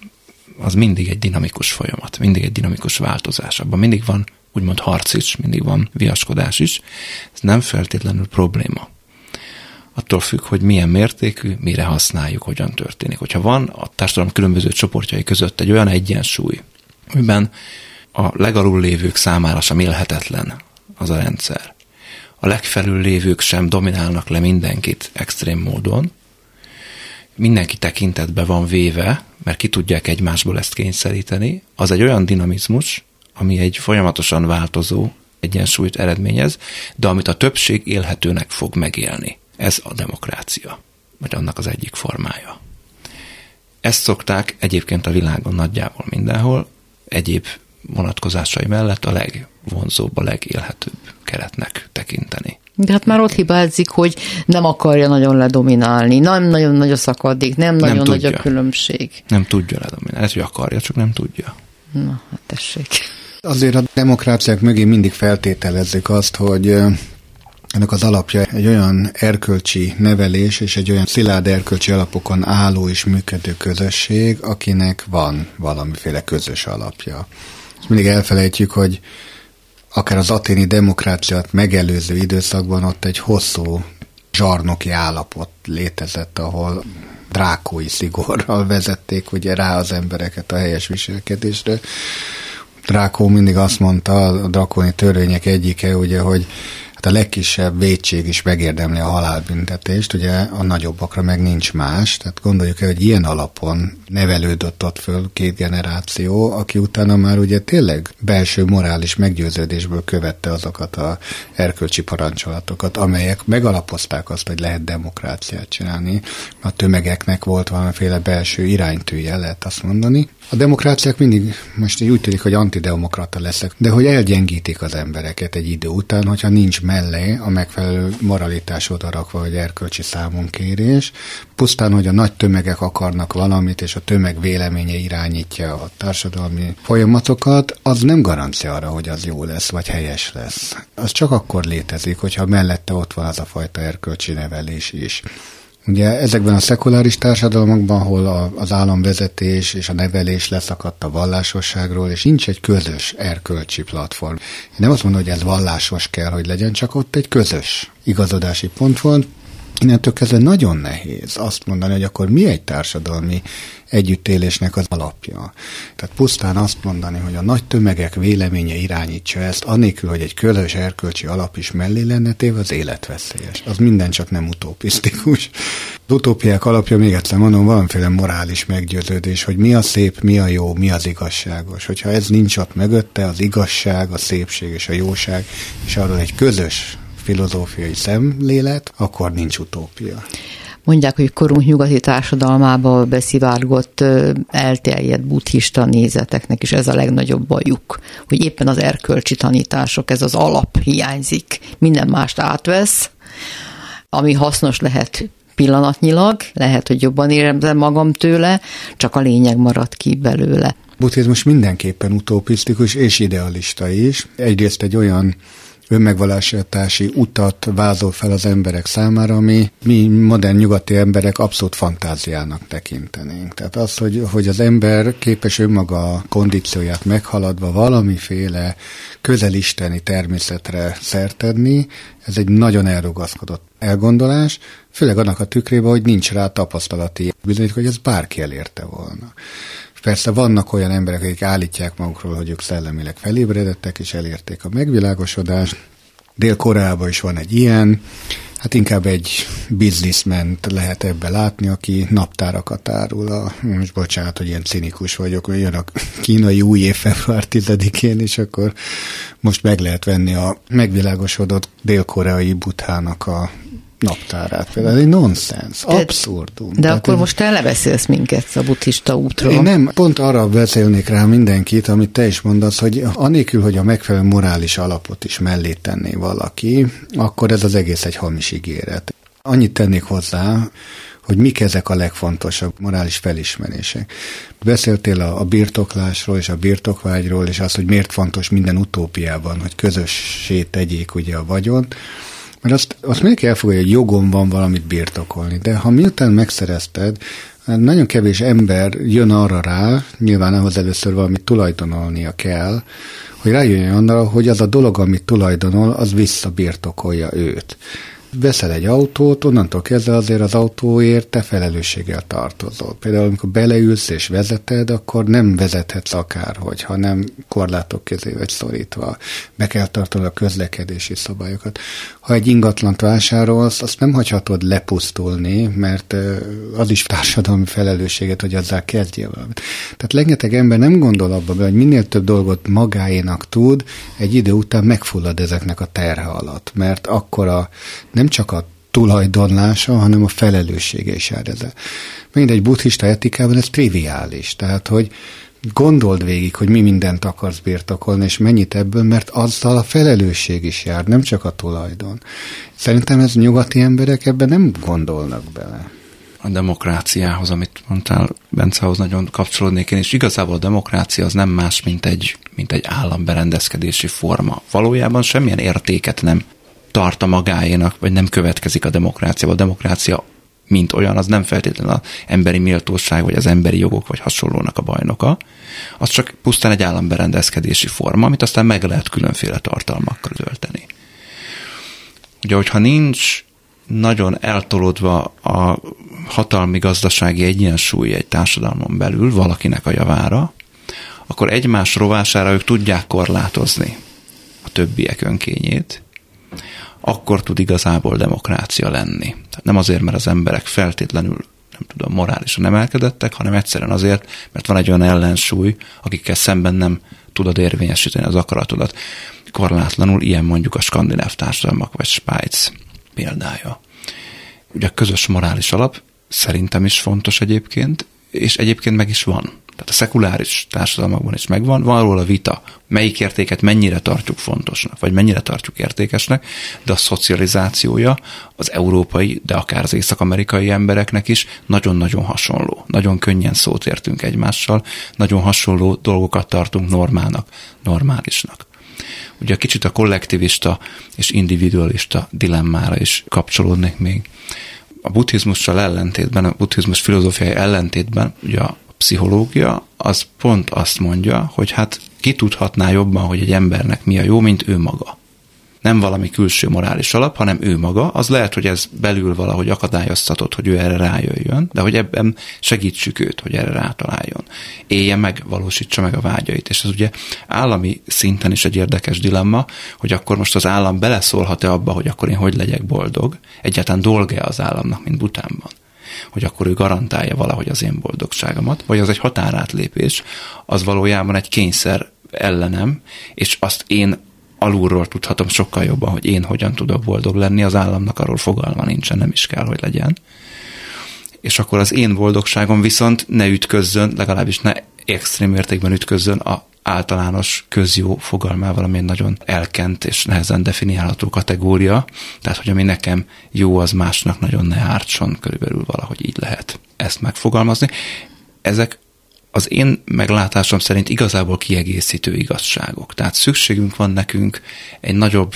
az mindig egy dinamikus folyamat, mindig egy dinamikus változás. Abban mindig van úgymond harc is, mindig van viaskodás is. Ez nem feltétlenül probléma. Attól függ, hogy milyen mértékű, mire használjuk, hogyan történik. Hogyha van a társadalom különböző csoportjai között egy olyan egyensúly, amiben a legalul lévők számára sem élhetetlen az a rendszer, a legfelül lévők sem dominálnak le mindenkit extrém módon, mindenki tekintetbe van véve, mert ki tudják egymásból ezt kényszeríteni, az egy olyan dinamizmus, ami egy folyamatosan változó egyensúlyt eredményez, de amit a többség élhetőnek fog megélni. Ez a demokrácia, vagy annak az egyik formája. Ezt szokták egyébként a világon nagyjából mindenhol, egyéb vonatkozásai mellett a legvonzóbb, a legélhetőbb keretnek tekinteni. De hát már ott hibázik, hogy nem akarja nagyon ledominálni, nem nagyon nagy a szakadék, nem, nem nagyon tudja. Nagy a különbség. Nem tudja ledominálni, ez, hogy akarja, csak nem tudja. Na, hát tessék. Azért a demokráciák mögé mindig feltételezzük azt, hogy ennek az alapja egy olyan erkölcsi nevelés és egy olyan szilárd erkölcsi alapokon álló és működő közösség, akinek van valamiféle közös alapja. Ezt mindig elfelejtjük, hogy akár az athéni demokráciát megelőző időszakban ott egy hosszú zsarnoki állapot létezett, ahol drákói szigorral vezették ugye rá az embereket a helyes viselkedésre. Drákó mindig azt mondta, a drakóni törvények egyike, ugye, hogy hát a legkisebb vétség is megérdemli a halálbüntetést, ugye a nagyobbakra meg nincs más, tehát gondoljuk el, hogy ilyen alapon nevelődött ott föl két generáció, aki utána már ugye tényleg belső morális meggyőződésből követte azokat a erkölcsi parancsolatokat, amelyek megalapozták azt, hogy lehet demokráciát csinálni. A tömegeknek volt valamiféle belső iránytűje, lehet azt mondani. A demokráciák mindig, most úgy tűnik, hogy antidemokrata leszek, de hogy elgyengítik az embereket egy idő után, hogyha nincs mellé a megfelelő moralitás odarakva, vagy erkölcsi számonkérés, pusztán, hogy a nagy tömegek akarnak valamit, és a tömeg véleménye irányítja a társadalmi folyamatokat, az nem garancia arra, hogy az jó lesz, vagy helyes lesz. Az csak akkor létezik, hogyha mellette ott van az a fajta erkölcsi nevelés is. Ugye ezekben a szekuláris társadalmakban, ahol a, az államvezetés és a nevelés leszakadt a vallásosságról, és nincs egy közös erkölcsi platform. Én nem azt mondom, hogy ez vallásos kell, hogy legyen, csak ott egy közös igazodási pont volt. Innentől kezdve nagyon nehéz azt mondani, hogy akkor mi egy társadalmi együttélésnek az alapja. Tehát pusztán azt mondani, hogy a nagy tömegek véleménye irányítsa ezt, anélkül, hogy egy közös erkölcsi alap is mellé lenne téve, az életveszélyes. Az minden csak nem utopisztikus. Az utópiák alapja, még egyszer mondom, valamiféle morális meggyőződés, hogy mi a szép, mi a jó, mi az igazságos. Hogyha ez nincs ott mögötte, az igazság, a szépség és a jóság, és arról egy közös filozófiai szemlélet, akkor nincs utópia. Mondják, hogy korunk nyugati társadalmába beszivárgott, elterjedt buddhista nézeteknek is ez a legnagyobb bajuk, hogy éppen az erkölcsi tanítások, ez az alap hiányzik, minden mást átvesz, ami hasznos lehet pillanatnyilag, lehet, hogy jobban érem magam tőle, csak a lényeg marad ki belőle. Buddhizmus mindenképpen utópisztikus és idealista is. Egyrészt egy olyan önmegvalósítási utat vázol fel az emberek számára, ami mi modern nyugati emberek abszolút fantáziának tekintenénk. Tehát az, hogy, hogy az ember képes önmaga kondícióját meghaladva valamiféle közelisteni természetre szertedni, ez egy nagyon elrugaszkodott elgondolás, főleg annak a tükrében, hogy nincs rá tapasztalati bizonyít, hogy ez bárki elérte volna. Persze vannak olyan emberek, akik állítják magukról, hogy ők szellemileg felébredettek, és elérték a megvilágosodást. Dél-Koreában is van egy ilyen, hát inkább egy bizniszment lehet ebbe látni, aki naptárakat árul a, most bocsánat, hogy ilyen cinikus vagyok, hogy jön a kínai új év február tizedikén, és akkor most meg lehet venni a megvilágosodott dél-koreai buddhának a naptárát. Például egy nonsens, abszurdum. De tehát akkor én... most elbeszélsz minket a buddhista útról. Én nem, pont arra beszélnék rá mindenkit, amit te is mondasz, hogy anélkül, hogy a megfelelő morális alapot is mellé tenné valaki, akkor ez az egész egy hamis ígéret. Annyit tennék hozzá, hogy mik ezek a legfontosabb morális felismerések. Beszéltél a, a birtoklásról és a birtokvágyról, és az, hogy miért fontos minden utópiában, hogy közössé tegyék ugye a vagyont, mert azt, azt mindenki elfogadja, hogy jogom van valamit birtokolni, de ha miután megszerezted, nagyon kevés ember jön arra rá, nyilván ahhoz először valamit tulajdonolnia kell, hogy rájönjön arra, hogy az a dolog, amit tulajdonol, az visszabirtokolja őt. Veszel egy autót, onnantól kezdve azért az autóért te felelősséggel tartozol. Például amikor beleülsz és vezeted, akkor nem vezethetsz akárhogy, hanem korlátok közé vagy szorítva. Be kell tartani a közlekedési szabályokat. Ha egy ingatlant vásárolsz, azt nem hagyhatod lepusztulni, mert az is társadalmi felelősséget, hogy azzal kezdjél valamit. Tehát rengeteg ember nem gondol abba be, hogy minél több dolgot magáénak tud, egy idő után megfullad ezeknek a terhe alatt, mert akkora nem csak a tulajdonlása, hanem a felelőssége is jár ezzel. Mindegy buddhista etikában ez triviális, tehát hogy gondold végig, hogy mi mindent akarsz birtokolni, és mennyit ebből, mert azzal a felelősség is jár, nem csak a tulajdon. Szerintem ez nyugati emberek ebben nem gondolnak bele. A demokráciához, amit mondtál, Bencehoz nagyon kapcsolódnék én, és igazából a demokrácia az nem más, mint egy, mint egy államberendezkedési forma. Valójában semmilyen értéket nem tart a magáénak, vagy nem következik a demokráciába. A demokrácia mint olyan, az nem feltétlenül az emberi méltóság, vagy az emberi jogok, vagy hasonlónak a bajnoka, az csak pusztán egy államberendezkedési forma, amit aztán meg lehet különféle tartalmakkal tölteni. Ugye, hogyha nincs nagyon eltolódva a hatalmi gazdasági egyensúly egy társadalmon belül valakinek a javára, akkor egymás rovására ők tudják korlátozni a többiek önkényét, akkor tud igazából demokrácia lenni. Tehát nem azért, mert az emberek feltétlenül, nem tudom, morálisan emelkedettek, hanem egyszerűen azért, mert van egy olyan ellensúly, akikkel szemben nem tudod érvényesíteni az akaratodat. Korlátlanul ilyen mondjuk a skandináv társadalmak, vagy Svájc példája. Ugye a közös morális alap szerintem is fontos egyébként, és egyébként meg is van. Tehát a szekuláris társadalmakban is megvan, van róla vita, melyik értéket mennyire tartjuk fontosnak, vagy mennyire tartjuk értékesnek, de a szocializációja az európai, de akár az észak-amerikai embereknek is nagyon-nagyon hasonló. Nagyon könnyen szót értünk egymással, nagyon hasonló dolgokat tartunk normának, normálisnak. Ugye kicsit a kollektivista és individualista dilemmára is kapcsolódnék még. A buddhizmussal ellentétben, a buddhizmus filozófiai ellentétben, ugye a pszichológia az pont azt mondja, hogy hát ki tudhatná jobban, hogy egy embernek mi a jó, mint ő maga. Nem valami külső morális alap, hanem ő maga. Az lehet, hogy ez belül valahogy akadályoztatott, hogy ő erre rájöjjön, de hogy ebben segítsük őt, hogy erre rátaláljon. Élje meg, valósítsa meg a vágyait. És ez ugye állami szinten is egy érdekes dilemma, hogy akkor most az állam beleszólhat-e abba, hogy akkor én hogy legyek boldog? Egyáltalán dolga az államnak, mint Butánban, hogy akkor ő garantálja valahogy az én boldogságomat, vagy az egy határátlépés, az valójában egy kényszer ellenem, és azt én alulról tudhatom sokkal jobban, hogy én hogyan tudok boldog lenni, az államnak arról fogalma nincsen, nem is kell, hogy legyen. És akkor az én boldogságom viszont ne ütközzön, legalábbis ne extrém mértékben ütközzön az általános közjó fogalmával, ami egy nagyon elkent és nehezen definiálható kategória, tehát hogy ami nekem jó, az másnak nagyon ne ártson, körülbelül valahogy így lehet ezt megfogalmazni. Ezek az én meglátásom szerint igazából kiegészítő igazságok. Tehát szükségünk van nekünk egy nagyobb,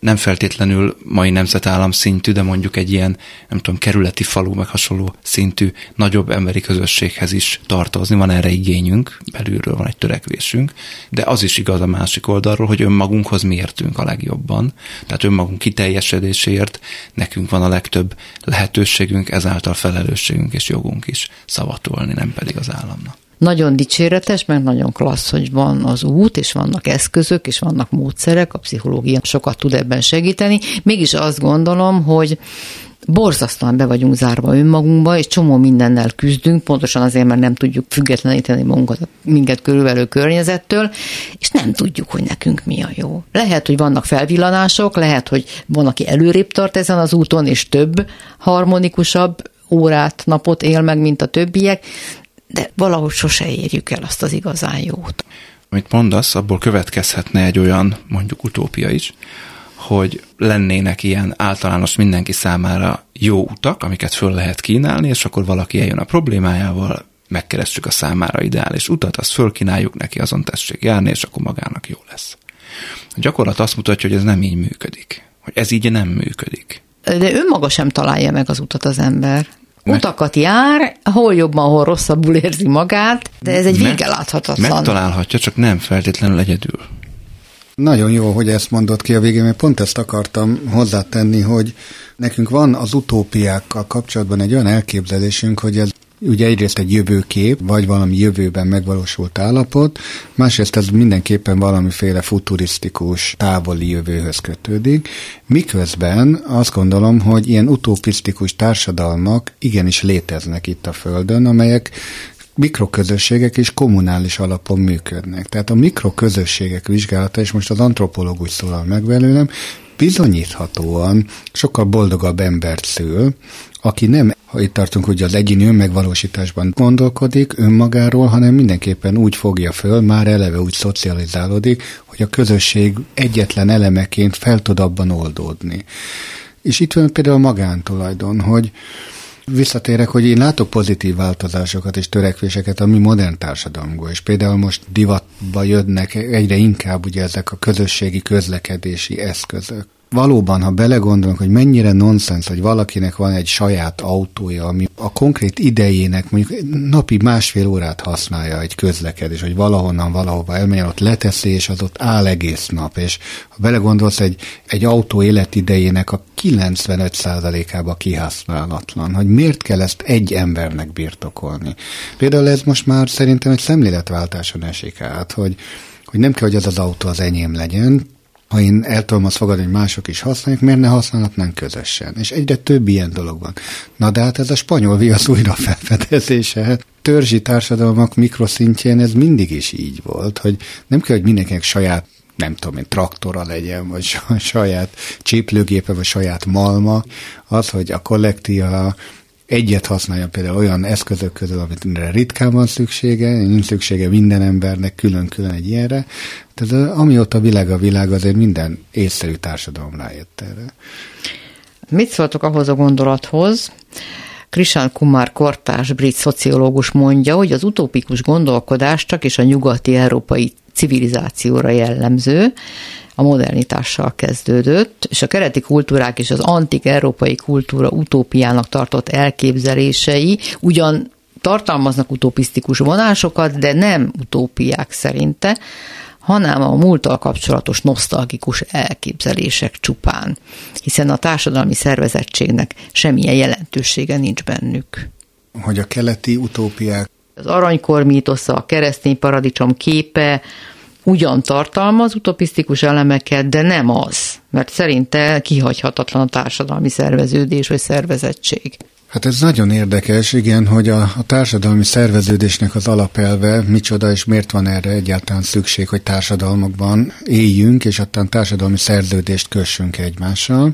nem feltétlenül mai nemzetállam szintű, de mondjuk egy ilyen, nem tudom, kerületi falu, meg hasonló szintű nagyobb emberi közösséghez is tartozni. Van erre igényünk, belülről van egy törekvésünk, de az is igaz a másik oldalról, hogy önmagunkhoz mi értünk a legjobban. Tehát önmagunk kiteljesedéséért nekünk van a legtöbb lehetőségünk, ezáltal felelősségünk és jogunk is szavatolni, nem pedig az államnak. Nagyon dicséretes, mert nagyon klassz, hogy van az út, és vannak eszközök, és vannak módszerek, a pszichológia sokat tud ebben segíteni. Mégis azt gondolom, hogy borzasztóan be vagyunk zárva önmagunkba, és csomó mindennel küzdünk, pontosan azért, mert nem tudjuk függetleníteni magunkat a minket körülvelő környezettől, és nem tudjuk, hogy nekünk mi a jó. Lehet, hogy vannak felvillanások, lehet, hogy van, aki előrébb tart ezen az úton, és több harmonikusabb órát, napot él meg, mint a többiek, de valahogy sose érjük el azt az igazán jót. Amit mondasz, abból következhetne egy olyan, mondjuk utópia is, hogy lennének ilyen általános mindenki számára jó utak, amiket föl lehet kínálni, és akkor valaki eljön a problémájával, megkeressük a számára ideális utat, azt fölkínáljuk neki, azon tessék járni, és akkor magának jó lesz. A gyakorlat azt mutatja, hogy ez nem így működik. Hogy ez így nem működik. De önmaga sem találja meg az utat az ember. Meg, utakat jár, hol jobban, hol rosszabbul érzi magát, de ez egy vége láthatatlan. Megtalálhatja, csak nem feltétlenül egyedül. Nagyon jó, hogy ezt mondod ki a végén, mert pont ezt akartam hozzátenni, hogy nekünk van az utópiákkal kapcsolatban egy olyan elképzelésünk, hogy ez ugye egyrészt egy jövőkép, vagy valami jövőben megvalósult állapot, másrészt ez mindenképpen valamiféle futurisztikus, távoli jövőhöz kötődik, miközben azt gondolom, hogy ilyen utopisztikus társadalmak igenis léteznek itt a Földön, amelyek mikroközösségek és kommunális alapon működnek. Tehát a mikroközösségek vizsgálata, és most az antropológus szólal meg belőlem, bizonyíthatóan sokkal boldogabb embert szül, aki nem, ha itt tartunk, hogy az egyéni önmegvalósításban gondolkodik önmagáról, hanem mindenképpen úgy fogja föl, már eleve úgy szocializálódik, hogy a közösség egyetlen elemeként fel tud abban oldódni. És itt van például a magántulajdon, hogy visszatérek, hogy én látok pozitív változásokat és törekvéseket a mi modern társadalomból, és például most divatba jönnek egyre inkább ugye ezek a közösségi közlekedési eszközök. Valóban, ha belegondolunk, hogy mennyire nonsens, hogy valakinek van egy saját autója, ami a konkrét idejének mondjuk napi másfél órát használja egy közlekedés, hogy valahonnan valahova elmenjen, ott leteszi, és az ott áll egész nap. És ha belegondolsz, egy, egy autó életidejének a kilencvenöt százalékába kihasználatlan, hogy miért kell ezt egy embernek birtokolni. Például ez most már szerintem egy szemléletváltáson esik át, hogy, hogy nem kell, hogy az az autó az enyém legyen. Ha én el tudom azt fogadni, hogy mások is használják, miért ne használhatnánk közösen? És egyre több ilyen dolog van. Na de hát ez a spanyol viasz újra felfedezése. Törzsi társadalmak mikroszintjén ez mindig is így volt, hogy nem kell, hogy mindenkinek saját, nem tudom én, traktora legyen, vagy saját cséplőgépe, vagy saját malma. Az, hogy a kollektíva egyet használja például olyan eszközök közül, amit ritkán van szüksége, nincs szüksége minden embernek külön-külön egy ilyenre. Tehát amióta világ a világ, azért minden észszerű társadalom rájött erre. Mit szóltok ahhoz a gondolathoz? Krishan Kumar kortárs brit szociológus mondja, hogy az utópikus gondolkodás csak is a nyugati európai civilizációra jellemző, a modernitással kezdődött, és a keleti kultúrák és az antik európai kultúra utópiának tartott elképzelései ugyan tartalmaznak utopisztikus vonásokat, de nem utópiák szerinte, hanem a múlttal kapcsolatos nosztalgikus elképzelések csupán, hiszen a társadalmi szervezettségnek semmilyen jelentősége nincs bennük. Hogy a keleti utópiák? Az aranykor mítosza, a keresztény paradicsom képe ugyan tartalmaz utopisztikus elemeket, de nem az, mert szerinte kihagyhatatlan a társadalmi szerveződés vagy szervezettség. Hát ez nagyon érdekes, igen, hogy a, a társadalmi szerveződésnek az alapelve micsoda, és miért van erre egyáltalán szükség, hogy társadalmakban éljünk, és aztán társadalmi szerződést kössünk egymással.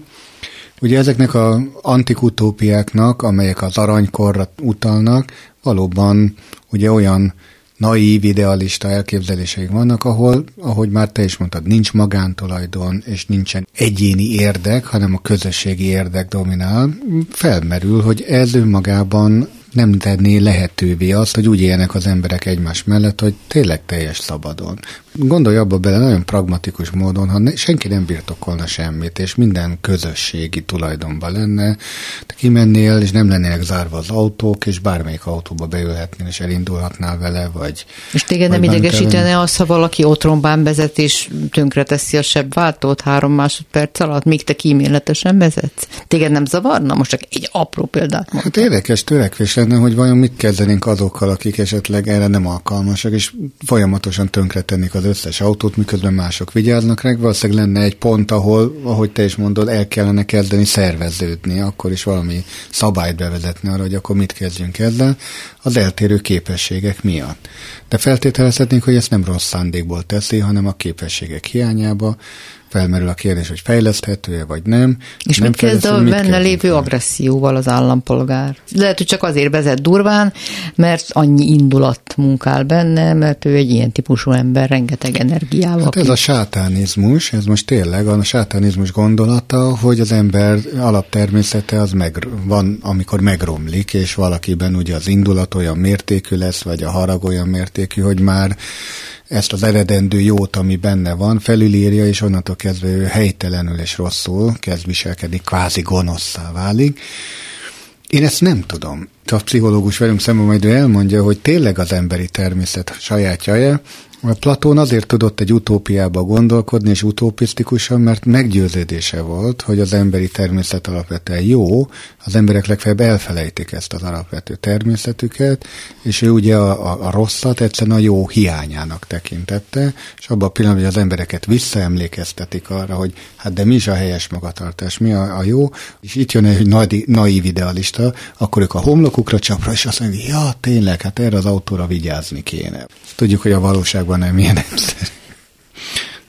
Ugye ezeknek az antik utópiáknak, amelyek az aranykorra utalnak, valóban ugye olyan naív, idealista elképzeléseik vannak, ahol, ahogy már te is mondtad, nincs magántulajdon, és nincsen egyéni érdek, hanem a közösségi érdek dominál. Felmerül, hogy ez önmagában nem tenné lehetővé azt, hogy úgy éljenek az emberek egymás mellett, hogy tényleg teljes szabadon. Gondolj abba bele nagyon pragmatikus módon, ha ne, senki nem birtokolna semmit, és minden közösségi tulajdonban lenne, te kimennél, és nem lennének zárva az autók, és bármelyik autóba beülhetnél, és elindulhatnál vele, vagy... És téged nem idegesítene az, ha valaki otrombán vezet, és tönkreteszi a sebváltót három másodperc alatt, míg te kíméletesen vezetsz? Téged nem zavarna? Most csak egy apró példát mondtam. Hát érdekes törekvés lenne, hogy vajon mit kezdenénk azokkal, akik esetleg erre nem alkalmasak, és folyamatosan tönkretennék az összes autót, miközben mások vigyáznak rá, valószínűleg lenne egy pont, ahol, ahogy te is mondod, el kellene kezdeni szerveződni, akkor is valami szabályt bevezetni arra, hogy akkor mit kezdjünk ezzel, az eltérő képességek miatt. De feltételezhetnénk, hogy ezt nem rossz szándékból teszi, hanem a képességek hiányába. Felmerül a kérdés, hogy fejleszthető-e, vagy nem. És nem mit kezd a benne lévő agresszióval az állampolgár? Lehet, hogy csak azért vezet durván, mert annyi indulat munkál benne, mert ő egy ilyen típusú ember, rengeteg energiával. Hát ez a sátánizmus, ez most tényleg a sátánizmus gondolata, hogy az ember alaptermészete az meg, van, amikor megromlik, és valakiben ugye az indulat olyan mértékű lesz, vagy a harag olyan mértékű, hogy már ezt az eredendő jót, ami benne van, felülírja, és onnantól kezdve ő helytelenül és rosszul kezd viselkedni, kvázi gonoszszá válik. Én ezt nem tudom. A pszichológus velünk szemben majd elmondja, hogy tényleg az emberi természet sajátja-e. A Platón azért tudott egy utópiába gondolkodni, és utópisztikusan, mert meggyőződése volt, hogy az emberi természet alapvetően jó, az emberek legfeljebb elfelejtik ezt az alapvető természetüket, és ő ugye a, a, a rosszat egyszerűen a jó hiányának tekintette, és abban a pillanatban, hogy az embereket visszaemlékeztetik arra, hogy hát de mi is a helyes magatartás, mi a, a jó, és itt jön egy nagy, naív idealista, akkor ők a homlokukra csapra, és azt mondja, ja, tényleg, hát erre az autóra vigyázni kéne. Tudjuk, hogy a valóságban nem ilyen egyszerű.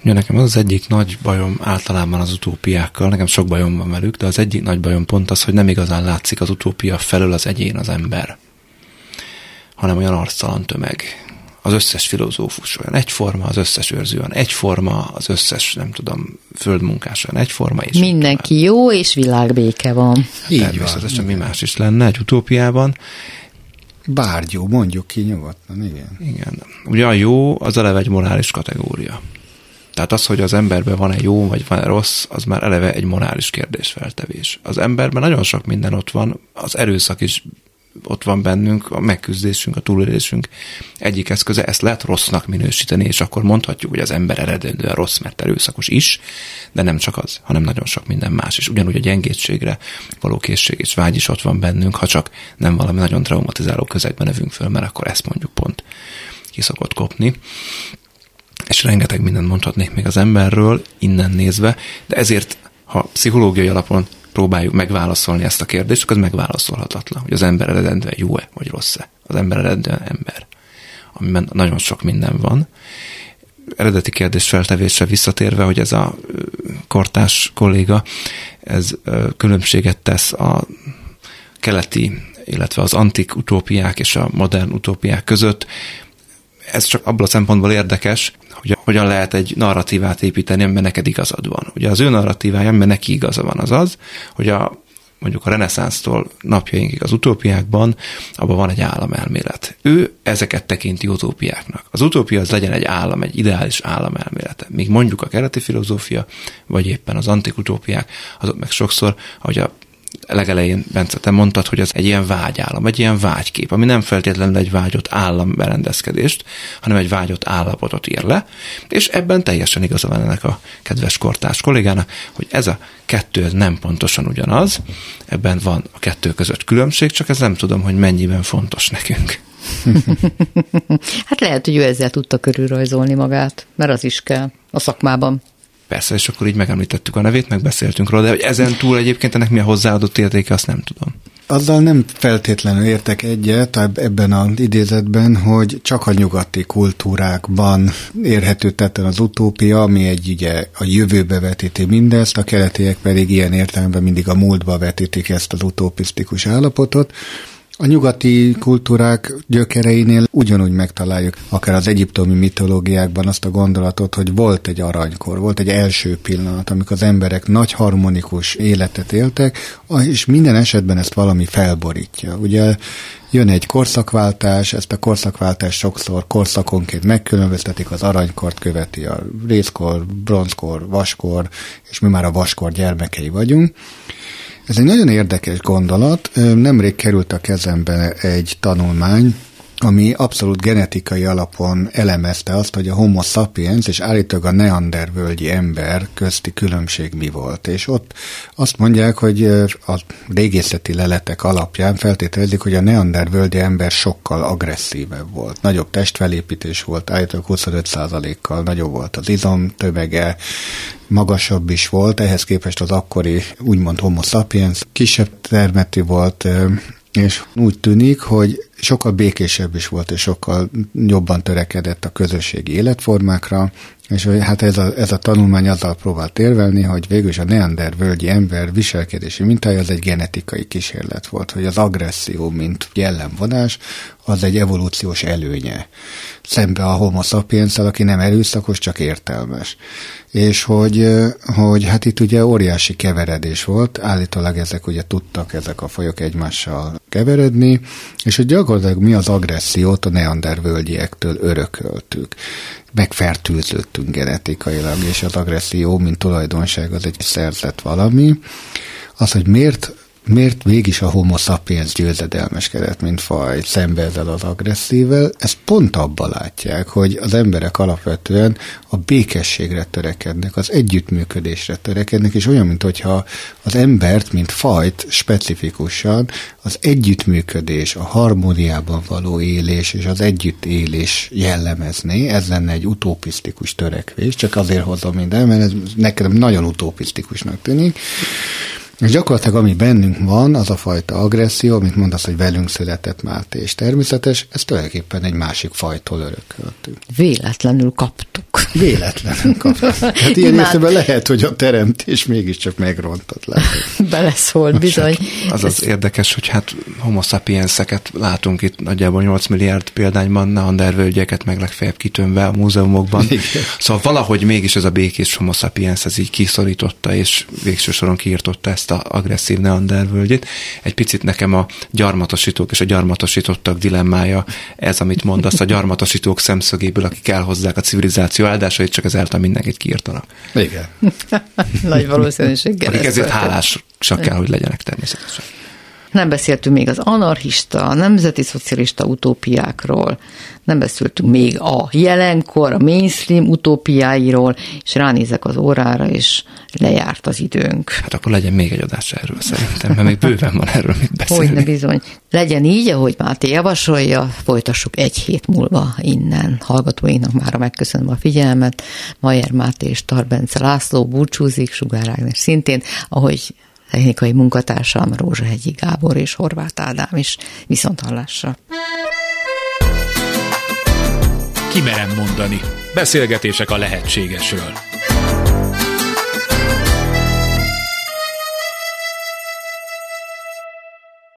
Ja, nekem az az egyik nagy bajom általában az utópiákkal, nekem sok bajom van velük, de az egyik nagy bajom pont az, hogy nem igazán látszik az utópia felől az egyén, az ember, hanem olyan arctalan tömeg. Az összes filozófus olyan egyforma, az összes őrző olyan egyforma, az összes, nem tudom, földmunkás olyan egyforma. És mindenki jó, és világbéke van. Így természetesen van. Mi más is lenne egy utópiában. Bárgyó, mondjuk ki nyugodtan, igen. Igen. Ugye a jó, az eleve egy morális kategória. Tehát az, hogy az emberben van-e jó, vagy van-e rossz, az már eleve egy morális kérdésfeltevés. Az emberben nagyon sok minden ott van, az erőszak is ott van bennünk, a megküzdésünk, a túlélésünk egyik eszköze, ezt lehet rossznak minősíteni, és akkor mondhatjuk, hogy az ember eredendően rossz, mert erőszakos is, de nem csak az, hanem nagyon sok minden más is. Ugyanúgy a gyengétségre való készség és vágy is ott van bennünk, ha csak nem valami nagyon traumatizáló közegben övünk föl, mert akkor ezt mondjuk pont ki szokott kopni. És rengeteg mindent mondhatnék még az emberről, innen nézve, de ezért, ha pszichológiai alapon próbáljuk megválaszolni ezt a kérdést, akkor ez megválaszolhatatlan, hogy az ember eredendően jó-e, vagy rossz-e. Az ember eredendően ember, amiben nagyon sok minden van. Eredeti kérdés feltevésre visszatérve, hogy ez a kortárs kolléga, ez különbséget tesz a keleti, illetve az antik utópiák és a modern utópiák között. Ez csak abból a szempontból érdekes, hogy hogyan lehet egy narratívát építeni, amiben neked igazad van. Ugye az ő narratívája, amiben neki igaza van, az az, hogy a, mondjuk a reneszánsztól napjainkig az utópiákban abban van egy államelmélet. Ő ezeket tekinti utópiáknak. Az utópia az legyen egy állam, egy ideális államelmélete. Míg mondjuk a keleti filozófia, vagy éppen az antik utópiák, azok meg sokszor, ahogy a legelején, Bence, te mondtad, hogy ez egy ilyen vágyállam, egy ilyen vágykép, ami nem feltétlenül egy vágyott államberendezkedést, hanem egy vágyott állapotot ír le, és ebben teljesen igaza van ennek a kedves kortárs kollégának, hogy ez a kettő nem pontosan ugyanaz, ebben van a kettő között különbség, csak ez nem tudom, hogy mennyiben fontos nekünk. Hát lehet, hogy ő ezzel tudta körülrajzolni magát, mert az is kell a szakmában. Persze, és akkor így megemlítettük a nevét, megbeszéltünk róla, de hogy ezen túl egyébként ennek mi a hozzáadott értéke, azt nem tudom. Azzal nem feltétlenül értek egyet ebben az idézetben, hogy csak a nyugati kultúrákban érhető tetten az utópia, ami egy ugye a jövőbe vetíti mindezt, a keletiek pedig ilyen értelemben mindig a múltba vetítik ezt az utópisztikus állapotot. A nyugati kultúrák gyökereinél ugyanúgy megtaláljuk, akár az egyiptomi mitológiákban azt a gondolatot, hogy volt egy aranykor, volt egy első pillanat, amikor az emberek nagy harmonikus életet éltek, és minden esetben ezt valami felborítja. Ugye jön egy korszakváltás, ezt a korszakváltást sokszor korszakonként megkülönböztetik, az aranykort követi a rézkor, bronzkor, vaskor, és mi már a vaskor gyermekei vagyunk. Ez egy nagyon érdekes gondolat. Nemrég került a kezembe egy tanulmány, ami abszolút genetikai alapon elemezte azt, hogy a homo sapiens és állítólag a neandervölgyi ember közti különbség mi volt. És ott azt mondják, hogy a régészeti leletek alapján feltételezik, hogy a neandervölgyi ember sokkal agresszívebb volt. Nagyobb testfelépítés volt, állítólag huszonöt százalékkal nagyobb volt az izom tömege, magasabb is volt, ehhez képest az akkori úgymond homo sapiens kisebb termetű volt, és úgy tűnik, hogy sokkal békésebb is volt, és sokkal jobban törekedett a közösségi életformákra, és hát ez a, ez a tanulmány azzal próbált érvelni, hogy végülis a neandervölgyi ember viselkedési mintája az egy genetikai kísérlet volt, hogy az agresszió, mint jellemvonás, az egy evolúciós előnye. Szembe a homo sapiensszel, aki nem erőszakos, csak értelmes. És hogy, hogy hát itt ugye óriási keveredés volt, állítólag ezek ugye tudtak ezek a fajok egymással keveredni, és hogy gyakorlatilag mi az agressziót a neandervölgyektől örököltük. Megfertőződtünk genetikailag, és az agresszió, mint tulajdonság, az egy szerzett valami. Az, hogy miért Miért végig a homo sapiens győzedelmeskedett, mint faj, szembe ezzel az agresszívvel? Ezt pont abban látják, hogy az emberek alapvetően a békességre törekednek, az együttműködésre törekednek, és olyan, mintha az embert, mint fajt specifikusan az együttműködés, a harmóniában való élés és az együttélés jellemezné, ez lenne egy utópisztikus törekvés, csak azért hozom minden, mert ez nekem nagyon utópisztikusnak tűnik. És gyakorlatilag ami bennünk van, az a fajta agresszió, amit mondasz, hogy velünk született Máté, és természetes, ez tulajdonképpen egy másik fajtól örököltünk. Véletlenül kaptuk. Véletlenül kaptuk. Hát ilyen értelemben lehet, hogy a teremtés mégiscsak megrontott le. Beleszól, bizony. Az az érdekes, hogy hát homo sapienseket látunk itt nagyjából nyolc milliárd példányban, neandervölgyeket meg legfeljebb kitömve a múzeumokban. Igen. Szóval valahogy mégis ez a békés homo sapiens, ez így kiszorította, és végső soron kiirtotta ezt a agresszív neandervölgyét. Egy picit nekem a gyarmatosítók és a gyarmatosítottak dilemmája ez, amit mondasz, a gyarmatosítók szemszögéből, akik elhozzák a civilizáció áldásait, csak ezáltal mindenkit kiirtanak. Igen. Nagy valószínűséggel. Akik ezért hálásak kell, hogy legyenek természetesen. Nem beszéltünk még az anarchista, nemzeti szocialista utópiákról, nem beszéltünk még a jelenkor, a mainstream utópiáiról, és ránézek az órára, és lejárt az időnk. Hát akkor legyen még egy adás erről szerintem, mert még bőven van erről mit beszélni. Hogyne bizony. Legyen így, ahogy Máté javasolja, folytassuk egy hét múlva innen. Hallgatóinknak mára megköszönöm a figyelmet. Mayer Máté és Tarr Bence László búcsúzik, Sugár Ágnes szintén, ahogy technikai munkatársam Rózsahegyi Gábor és Horváth Ádám is. Viszonthallásra! Ki merem mondani. Beszélgetések a lehetségesről.